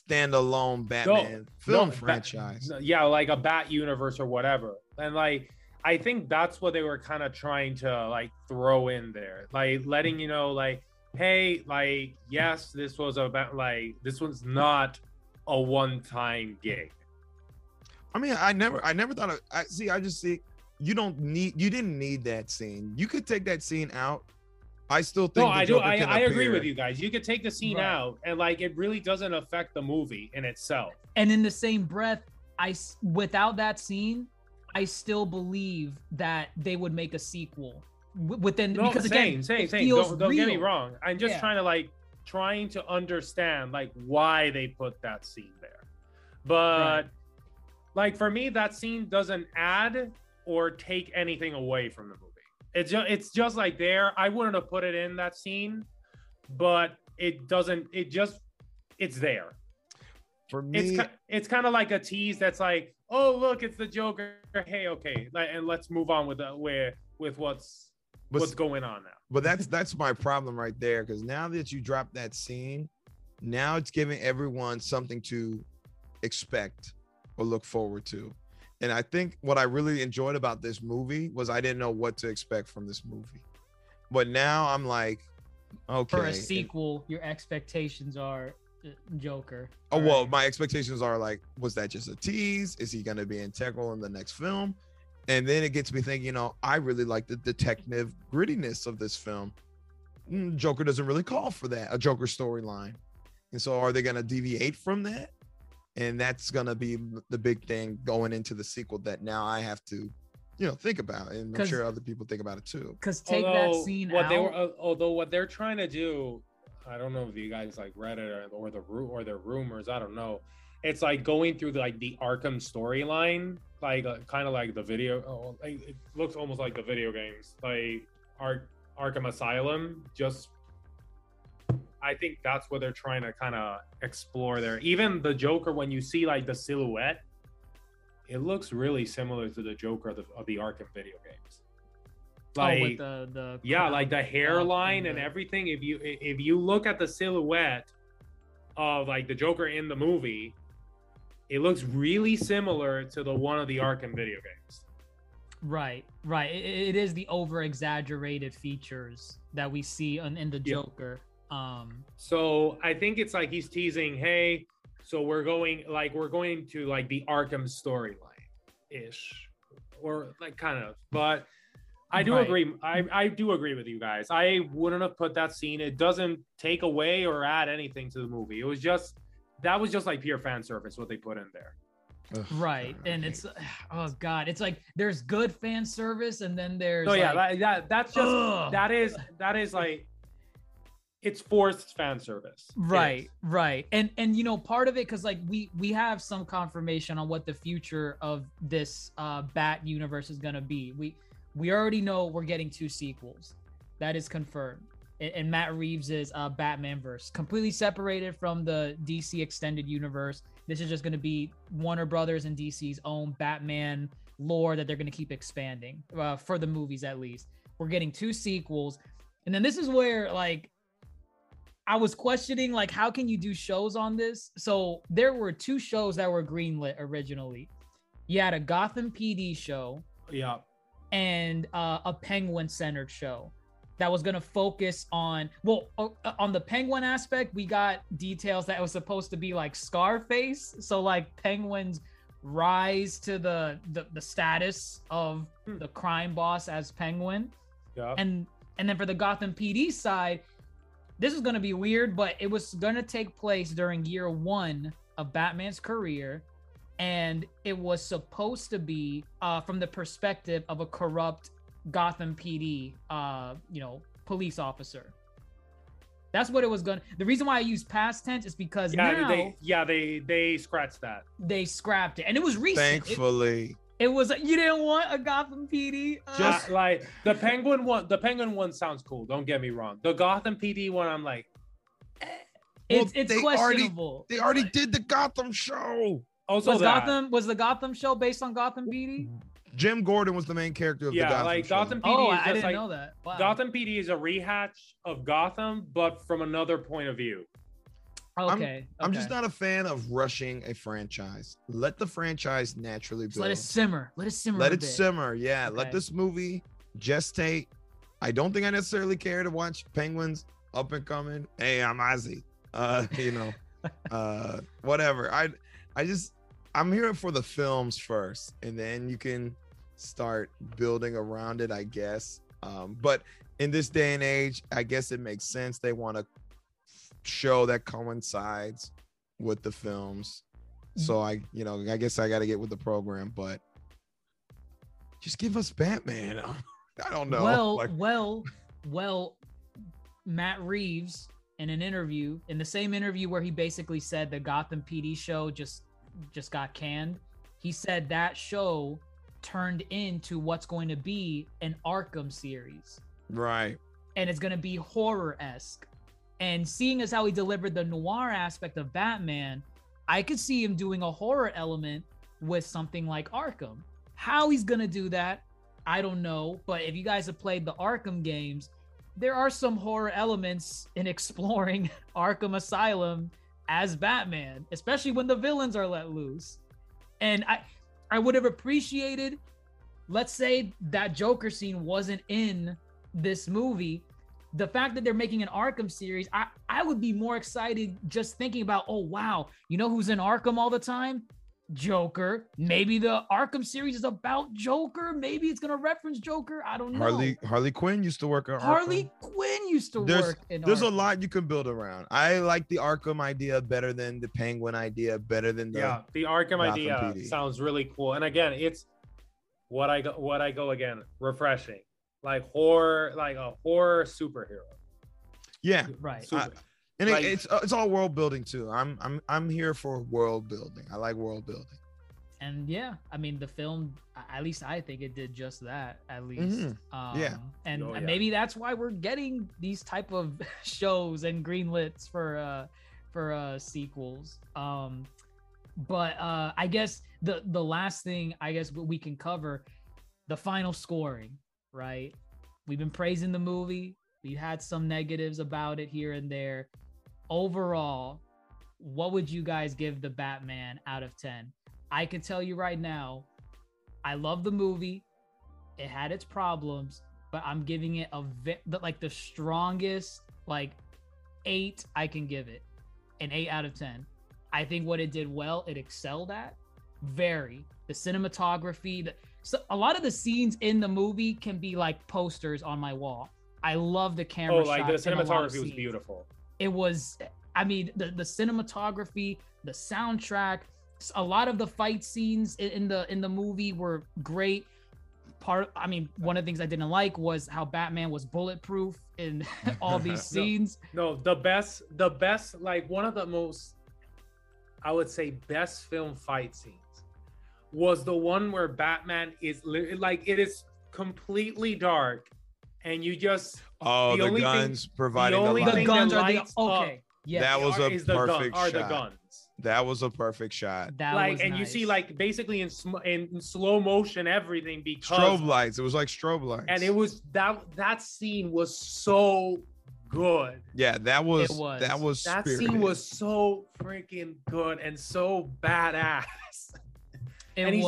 standalone Batman film franchise. Yeah, like a Bat universe or whatever. And like, I think that's what they were kind of trying to like throw in there, like letting you know, like, hey, like, yes, this was about like this one's not a one-time gig. I mean, I never thought of. You didn't need that scene. You could take that scene out. I still think. No, I do. I agree with you guys. You could take the scene out, and like it really doesn't affect the movie in itself. And in the same breath, without that scene, I still believe that they would make a sequel within. No, because again, it feels real. Don't get me wrong. I'm just trying to understand like why they put that scene there, but like for me, that scene doesn't add or take anything away from the movie. It's just like there. I wouldn't have put it in that scene, but it doesn't. It's there. For me, it's kind of like a tease that's like, oh look, it's the Joker. Hey, okay, and let's move on with what's going on now. But that's my problem right there, because now that you drop that scene, now it's giving everyone something to expect or look forward to. And I think what I really enjoyed about this movie was I didn't know what to expect from this movie. But now I'm like, okay. For a sequel, your expectations are Joker. Oh, well, right? My expectations are like, was that just a tease? Is he going to be integral in the next film? And then it gets me thinking, you know, I really like the detective grittiness of this film. Joker doesn't really call for that, a Joker storyline. And so are they going to deviate from that? And that's going to be the big thing going into the sequel that now I have to, you know, think about. And I'm sure other people think about it too. Because what they're trying to do, I don't know if you guys like read it or the rumors, I don't know. It's like going through the Arkham storyline, like kind of like the video. It looks almost like the video games, like Arkham Asylum. Just, I think that's what they're trying to kind of explore there. Even the Joker, when you see like the silhouette, it looks really similar to the Joker of the Arkham video games. Like, with the yeah, like the hairline and everything. If you look at the silhouette of like the Joker in the movie, it looks really similar to the one of the Arkham video games. Right. It is the over-exaggerated features that we see in the Joker. So I think it's like he's teasing, hey, so we're going to like the Arkham storyline ish, or like kind of. But I do agree. I do agree with you guys. I wouldn't have put that scene. It doesn't take away or add anything to the movie. It was just, that was just like pure fan service, what they put in there. Ugh, right. And it's, oh God, it's like there's good fan service and then there's that is like, it's forced fan service. Right. And you know, part of it, because like we have some confirmation on what the future of this Bat universe is gonna be. We already know we're getting 2 sequels. That is confirmed. And Matt Reeves' Batman verse, completely separated from the DC extended universe. This is just going to be Warner Brothers and DC's own Batman lore that they're going to keep expanding for the movies, at least. We're getting 2 sequels. And then this is where like I was questioning, like, how can you do shows on this? So there were 2 shows that were greenlit originally. You had a Gotham PD show. Yeah. And a Penguin-centered show that was going to focus on, on the Penguin aspect, we got details that it was supposed to be like Scarface. So like Penguin's rise to the status of the crime boss as Penguin. Yeah. And then for the Gotham PD side, this is going to be weird, but it was going to take place during year 1 of Batman's career. And it was supposed to be from the perspective of a corrupt Gotham PD, police officer. That's what it was gonna. The reason why I use past tense is because they scratched that. They scrapped it, and it was recent. Thankfully, it was. You didn't want a Gotham PD. Just like the Penguin one. The Penguin one sounds cool. Don't get me wrong. The Gotham PD one, I'm like, it's questionable. They already did the Gotham show. Also, was the Gotham show based on Gotham PD? Jim Gordon was the main character of the Gotham show. Gotham PD. Oh, I didn't know that. Wow. Gotham PD is a rehatch of Gotham, but from another point of view. Okay. I'm just not a fan of rushing a franchise. Let the franchise naturally build. Let it simmer. Let it simmer. Yeah. Okay. Let this movie gestate. I don't think I necessarily care to watch Penguins up and coming. Hey, I'm Ozzy. Whatever. I'm here for the films first, and then you can start building around it, I guess. But in this day and age, I guess it makes sense. They want to show that coincides with the films. So I guess I got to get with the program, but just give us Batman. I don't know. Well, Matt Reeves, in an interview, in the same interview where he basically said the Gotham PD show just got canned, he said that show turned into what's going to be an Arkham series. Right. And it's going to be horror-esque. And seeing as how he delivered the noir aspect of Batman, I could see him doing a horror element with something like Arkham. How he's gonna do that, I don't know. But if you guys have played the Arkham games, there are some horror elements in exploring Arkham Asylum as Batman, especially when the villains are let loose. And I would have appreciated, let's say that Joker scene wasn't in this movie. The fact that they're making an Arkham series, I would be more excited just thinking about, oh, wow, you know who's in Arkham all the time? Joker. Maybe the Arkham series is about Joker. Maybe it's going to reference Joker. I don't know. Harley Quinn used to work at Arkham. There's a lot you can build around. I like the Arkham idea better than the Penguin idea, better than the Gotham PD. Sounds really cool. And again, it's refreshing. Like horror, like a horror superhero. Yeah, right. It's all world building too. I'm here for world building. I like world building. And yeah, I mean the film. At least I think it did just that. At least, maybe that's why we're getting these type of shows and greenlits for sequels. But I guess the last thing I guess we can cover, the final scoring. Right, we've been praising the movie. We had some negatives about it here and there. Overall, what would you guys give the Batman out of 10? I can tell you right now, I love the movie. It had its problems, but I'm giving it the strongest 8 I can give it, an 8 out of 10. I think what it did well, it excelled at. Very. The cinematography, so a lot of the scenes in the movie can be like posters on my wall. I love the camera shots. The cinematography was beautiful. It was, I mean, the cinematography, the soundtrack, a lot of the fight scenes in the movie were great. One of the things I didn't like was how Batman was bulletproof in all these scenes. No, the best, one of the most, I would say, best film fight scenes was the one where Batman is it is completely dark, and you just the guns. That was a perfect shot. You see basically in slow motion everything because strobe lights. It was like strobe lights, and it was that scene was so good. Yeah, that scene was so freaking good and so badass. And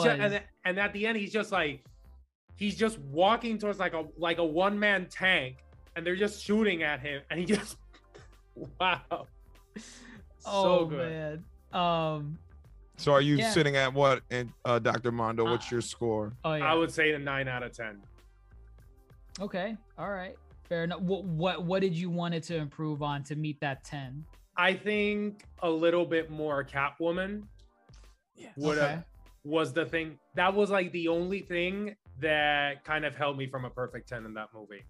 at the end, he's just walking towards like a one-man tank, and they're just shooting at him, and he just wow. So good. Man. So are you sitting at what? And Dr. Mondo, what's your score? Oh, yeah. I would say the 9 out of 10. Okay. All right. Fair enough. What did you want it to improve on to meet that 10? I think a little bit more Catwoman. Yeah. Was the thing that was the only thing that kind of held me from a perfect 10 in that movie.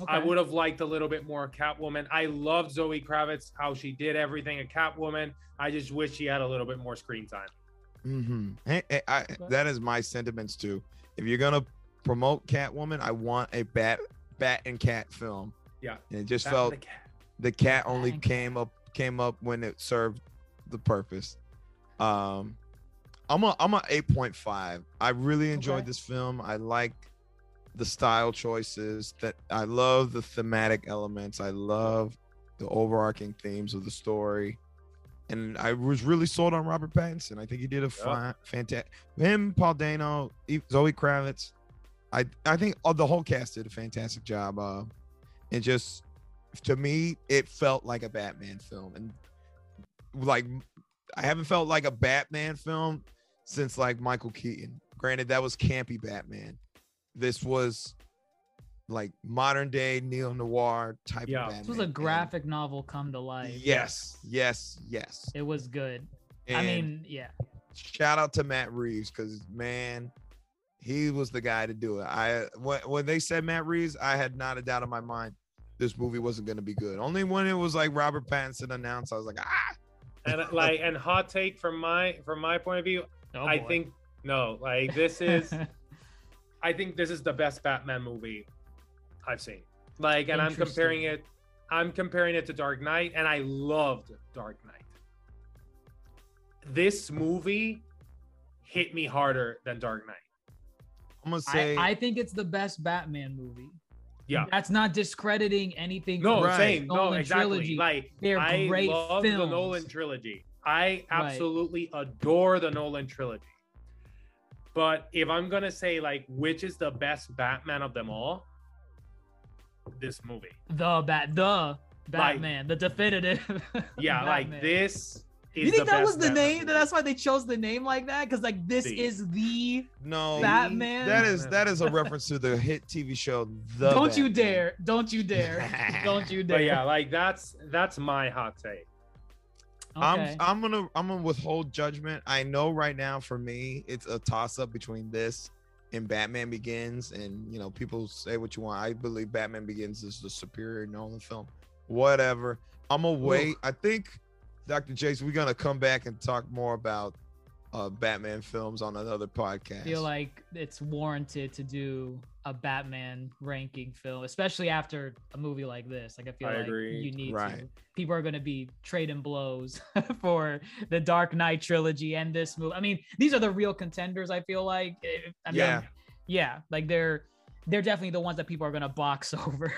Okay. I would have liked a little bit more Catwoman. I loved Zoe Kravitz, how she did everything at Catwoman. I just wish she had a little bit more screen time. Mm-hmm. That is my sentiments too. If you're gonna promote Catwoman, I want a bat and cat film. Yeah, and it just felt the cat only came up when it served the purpose. I'm a 8.5. I really enjoyed this film. I like the style choices. I love the thematic elements. I love the overarching themes of the story. And I was really sold on Robert Pattinson. I think he did a fantastic. Him, Paul Dano, Zoe Kravitz. I think the whole cast did a fantastic job. And just to me, it felt like a Batman film. And I haven't felt like a Batman film since Michael Keaton. Granted, that was campy Batman. This was modern day neo-noir type of Batman. This was a graphic novel come to life. Yes. It was good. And shout out to Matt Reeves, because man, he was the guy to do it. When they said Matt Reeves, I had not a doubt in my mind this movie wasn't going to be good. Only when it was Robert Pattinson announced, I was like, ah. And hot take from my point of view, I think this is the best Batman movie I've seen. And I'm comparing it to Dark Knight, and I loved Dark Knight. this movie hit me harder than Dark Knight. I'm gonna say I think it's the best Batman movie. Yeah, that's not discrediting anything. No, same. No, exactly. Trilogy. Like, I love films. The Nolan trilogy. I absolutely adore the Nolan trilogy. But if I'm gonna say like which is the best Batman of them all, this movie, the Batman, the definitive. Yeah, Batman. Like this. You think that was the name? That's why they chose the name like that? Because like this is the Batman. That is a reference to the hit TV show. Don't you dare! But yeah, like that's my hot take. Okay. I'm gonna withhold judgment. I know right now for me it's a toss up between this and Batman Begins, and you know people say what you want. I believe Batman Begins is the superior Nolan film. Whatever. I'm gonna wait. I think. Dr. Jace, we're gonna come back and talk more about Batman films on another podcast. I feel like it's warranted to do a Batman ranking film, especially after a movie like this. Like I feel like you need to. People are gonna be trading blows for the Dark Knight trilogy and this movie. I mean, these are the real contenders. I feel like. Like they're definitely the ones that people are gonna box over.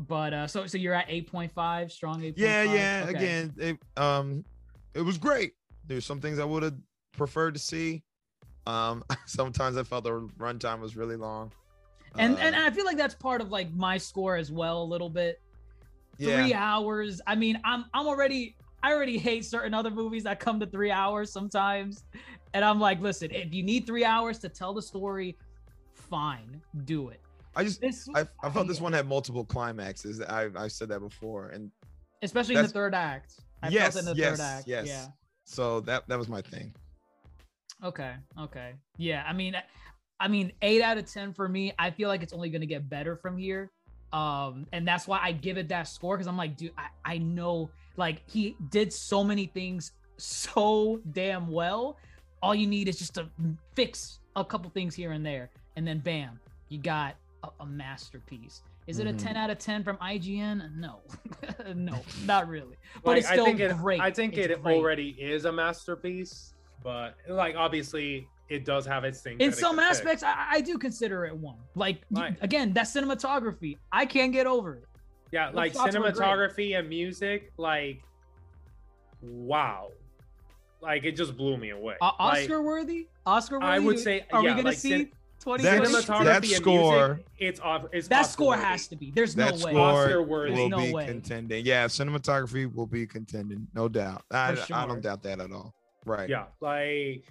But so you're at 8.5, strong 8.5. Yeah. Okay. Again, it was great. There's some things I would have preferred to see. Sometimes I felt the runtime was really long. And I feel like that's part of like my score as well a little bit. 3 hours. I mean, I already hate certain other movies that come to 3 hours sometimes, and I'm like, listen, if you need 3 hours to tell the story, fine, do it. I felt this one had multiple climaxes. I've said that before, and especially in the third act. I felt in the third act. Yes. Yeah. So that was my thing. Okay. Yeah. I mean, 8 out of 10 for me. I feel like it's only going to get better from here, and that's why I give it that score because I'm like, dude, I know like he did so many things so damn well. All you need is just to fix a couple things here and there, and then bam, you got a masterpiece. Is it a 10 out of 10 from IGN? No, not really. But like, it's still great. I think it already is a masterpiece, but like obviously it does have its thing. In some aspects, I do consider it one. Like again, that cinematography, I can't get over it. Yeah, like cinematography and music, like wow. Like it just blew me away. Oscar worthy? I would say. Are we gonna see? That score, that score has to be. There's no way. Oscar worthy will be contending. Yeah, cinematography will be contending, no doubt. I don't doubt that at all. Right. Yeah, like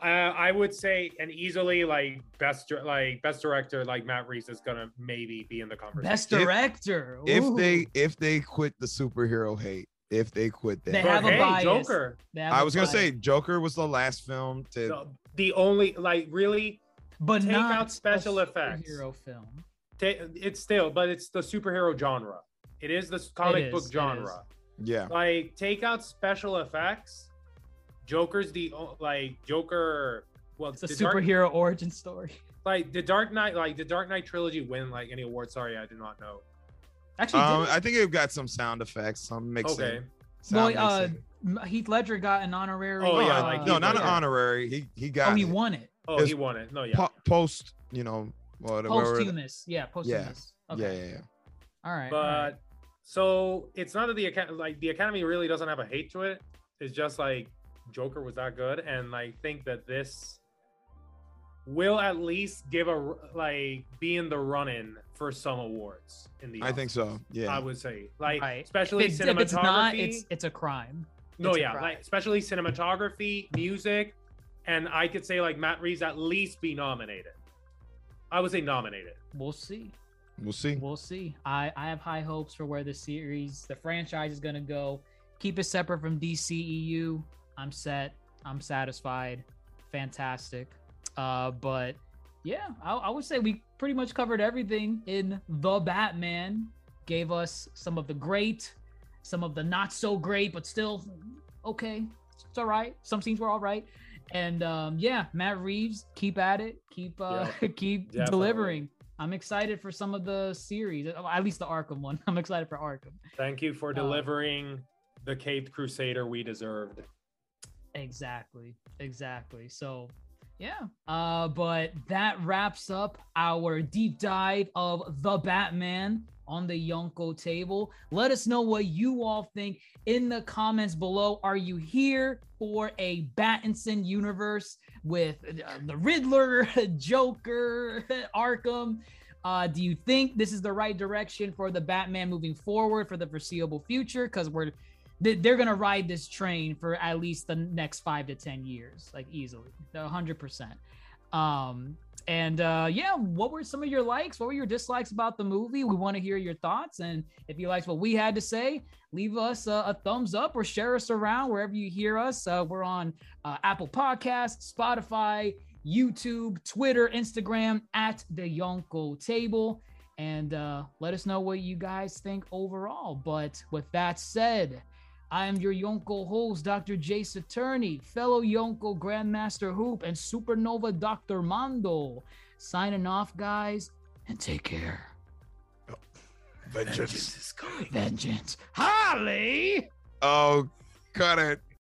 I would say, and easily like best director, like Matt Reeves is gonna maybe be in the conversation. Best director. If they quit the superhero hate. If they quit that, they have a bias. Joker. I was gonna say Joker was the last film to the only like really. But take out special effects. Superhero film. But it's the superhero genre. It is the comic book genre. Yeah. Like take out special effects. Joker. Well, it's a superhero origin story. Like the Dark Knight trilogy win like any award. Sorry, I did not know. Actually, I think it got some sound effects. Some mixing. Okay. Heath Ledger got an honorary. Oh yeah, not an honorary. He got. Oh, he won it. Oh, he won it. No, yeah. Post, you know, whatever. Posthumous. Yeah, posthumous. Yeah. Okay. Yeah. All right. But so it's not that the Academy really doesn't have a hate to it. It's just like Joker was that good, and I think that this will at least give a be in the run-in for some awards in the. I think so. Yeah. I would say especially cinematography. If it's not, it's a crime. Especially cinematography, music. And I could say Matt Reeves at least be nominated. I would say nominated. We'll see. I have high hopes for where the franchise is gonna go. Keep it separate from DCEU. I'm set. I'm satisfied. Fantastic. But yeah, I would say we pretty much covered everything in The Batman. Gave us some of the great, some of the not so great, but still okay. It's all right. Some scenes were all right. And Matt Reeves, keep at it, keep definitely. Delivering. I'm excited for some of the series, at least the Arkham one. I'm excited for Arkham. Thank you for delivering the caped crusader we deserved. Exactly. So yeah, but that wraps up our deep dive of The Batman on the Yonkō Table. Let us know what you all think in the comments below. Are you here for a Pattinson universe with the Riddler, Joker, Arkham? Do you think this is the right direction for the Batman moving forward for the foreseeable future? Because they're going to ride this train for at least the next 5 to 10 years, like easily, 100%. Yeah, what were some of your likes? What were your dislikes about the movie? We want to hear your thoughts. And if you liked what we had to say, leave us a thumbs up or share us around wherever you hear us. We're on Apple Podcasts, Spotify, YouTube, Twitter, Instagram, at the Yonkō Table, and let us know what you guys think overall. But with that said, I am your Yonkō host, Dr. Jay Saturni, fellow Yonkō Grandmaster Hoop, and Supernova DrMondo, signing off, guys, and take care. Oh, vengeance is coming. Vengeance. Harley! Oh, cut it.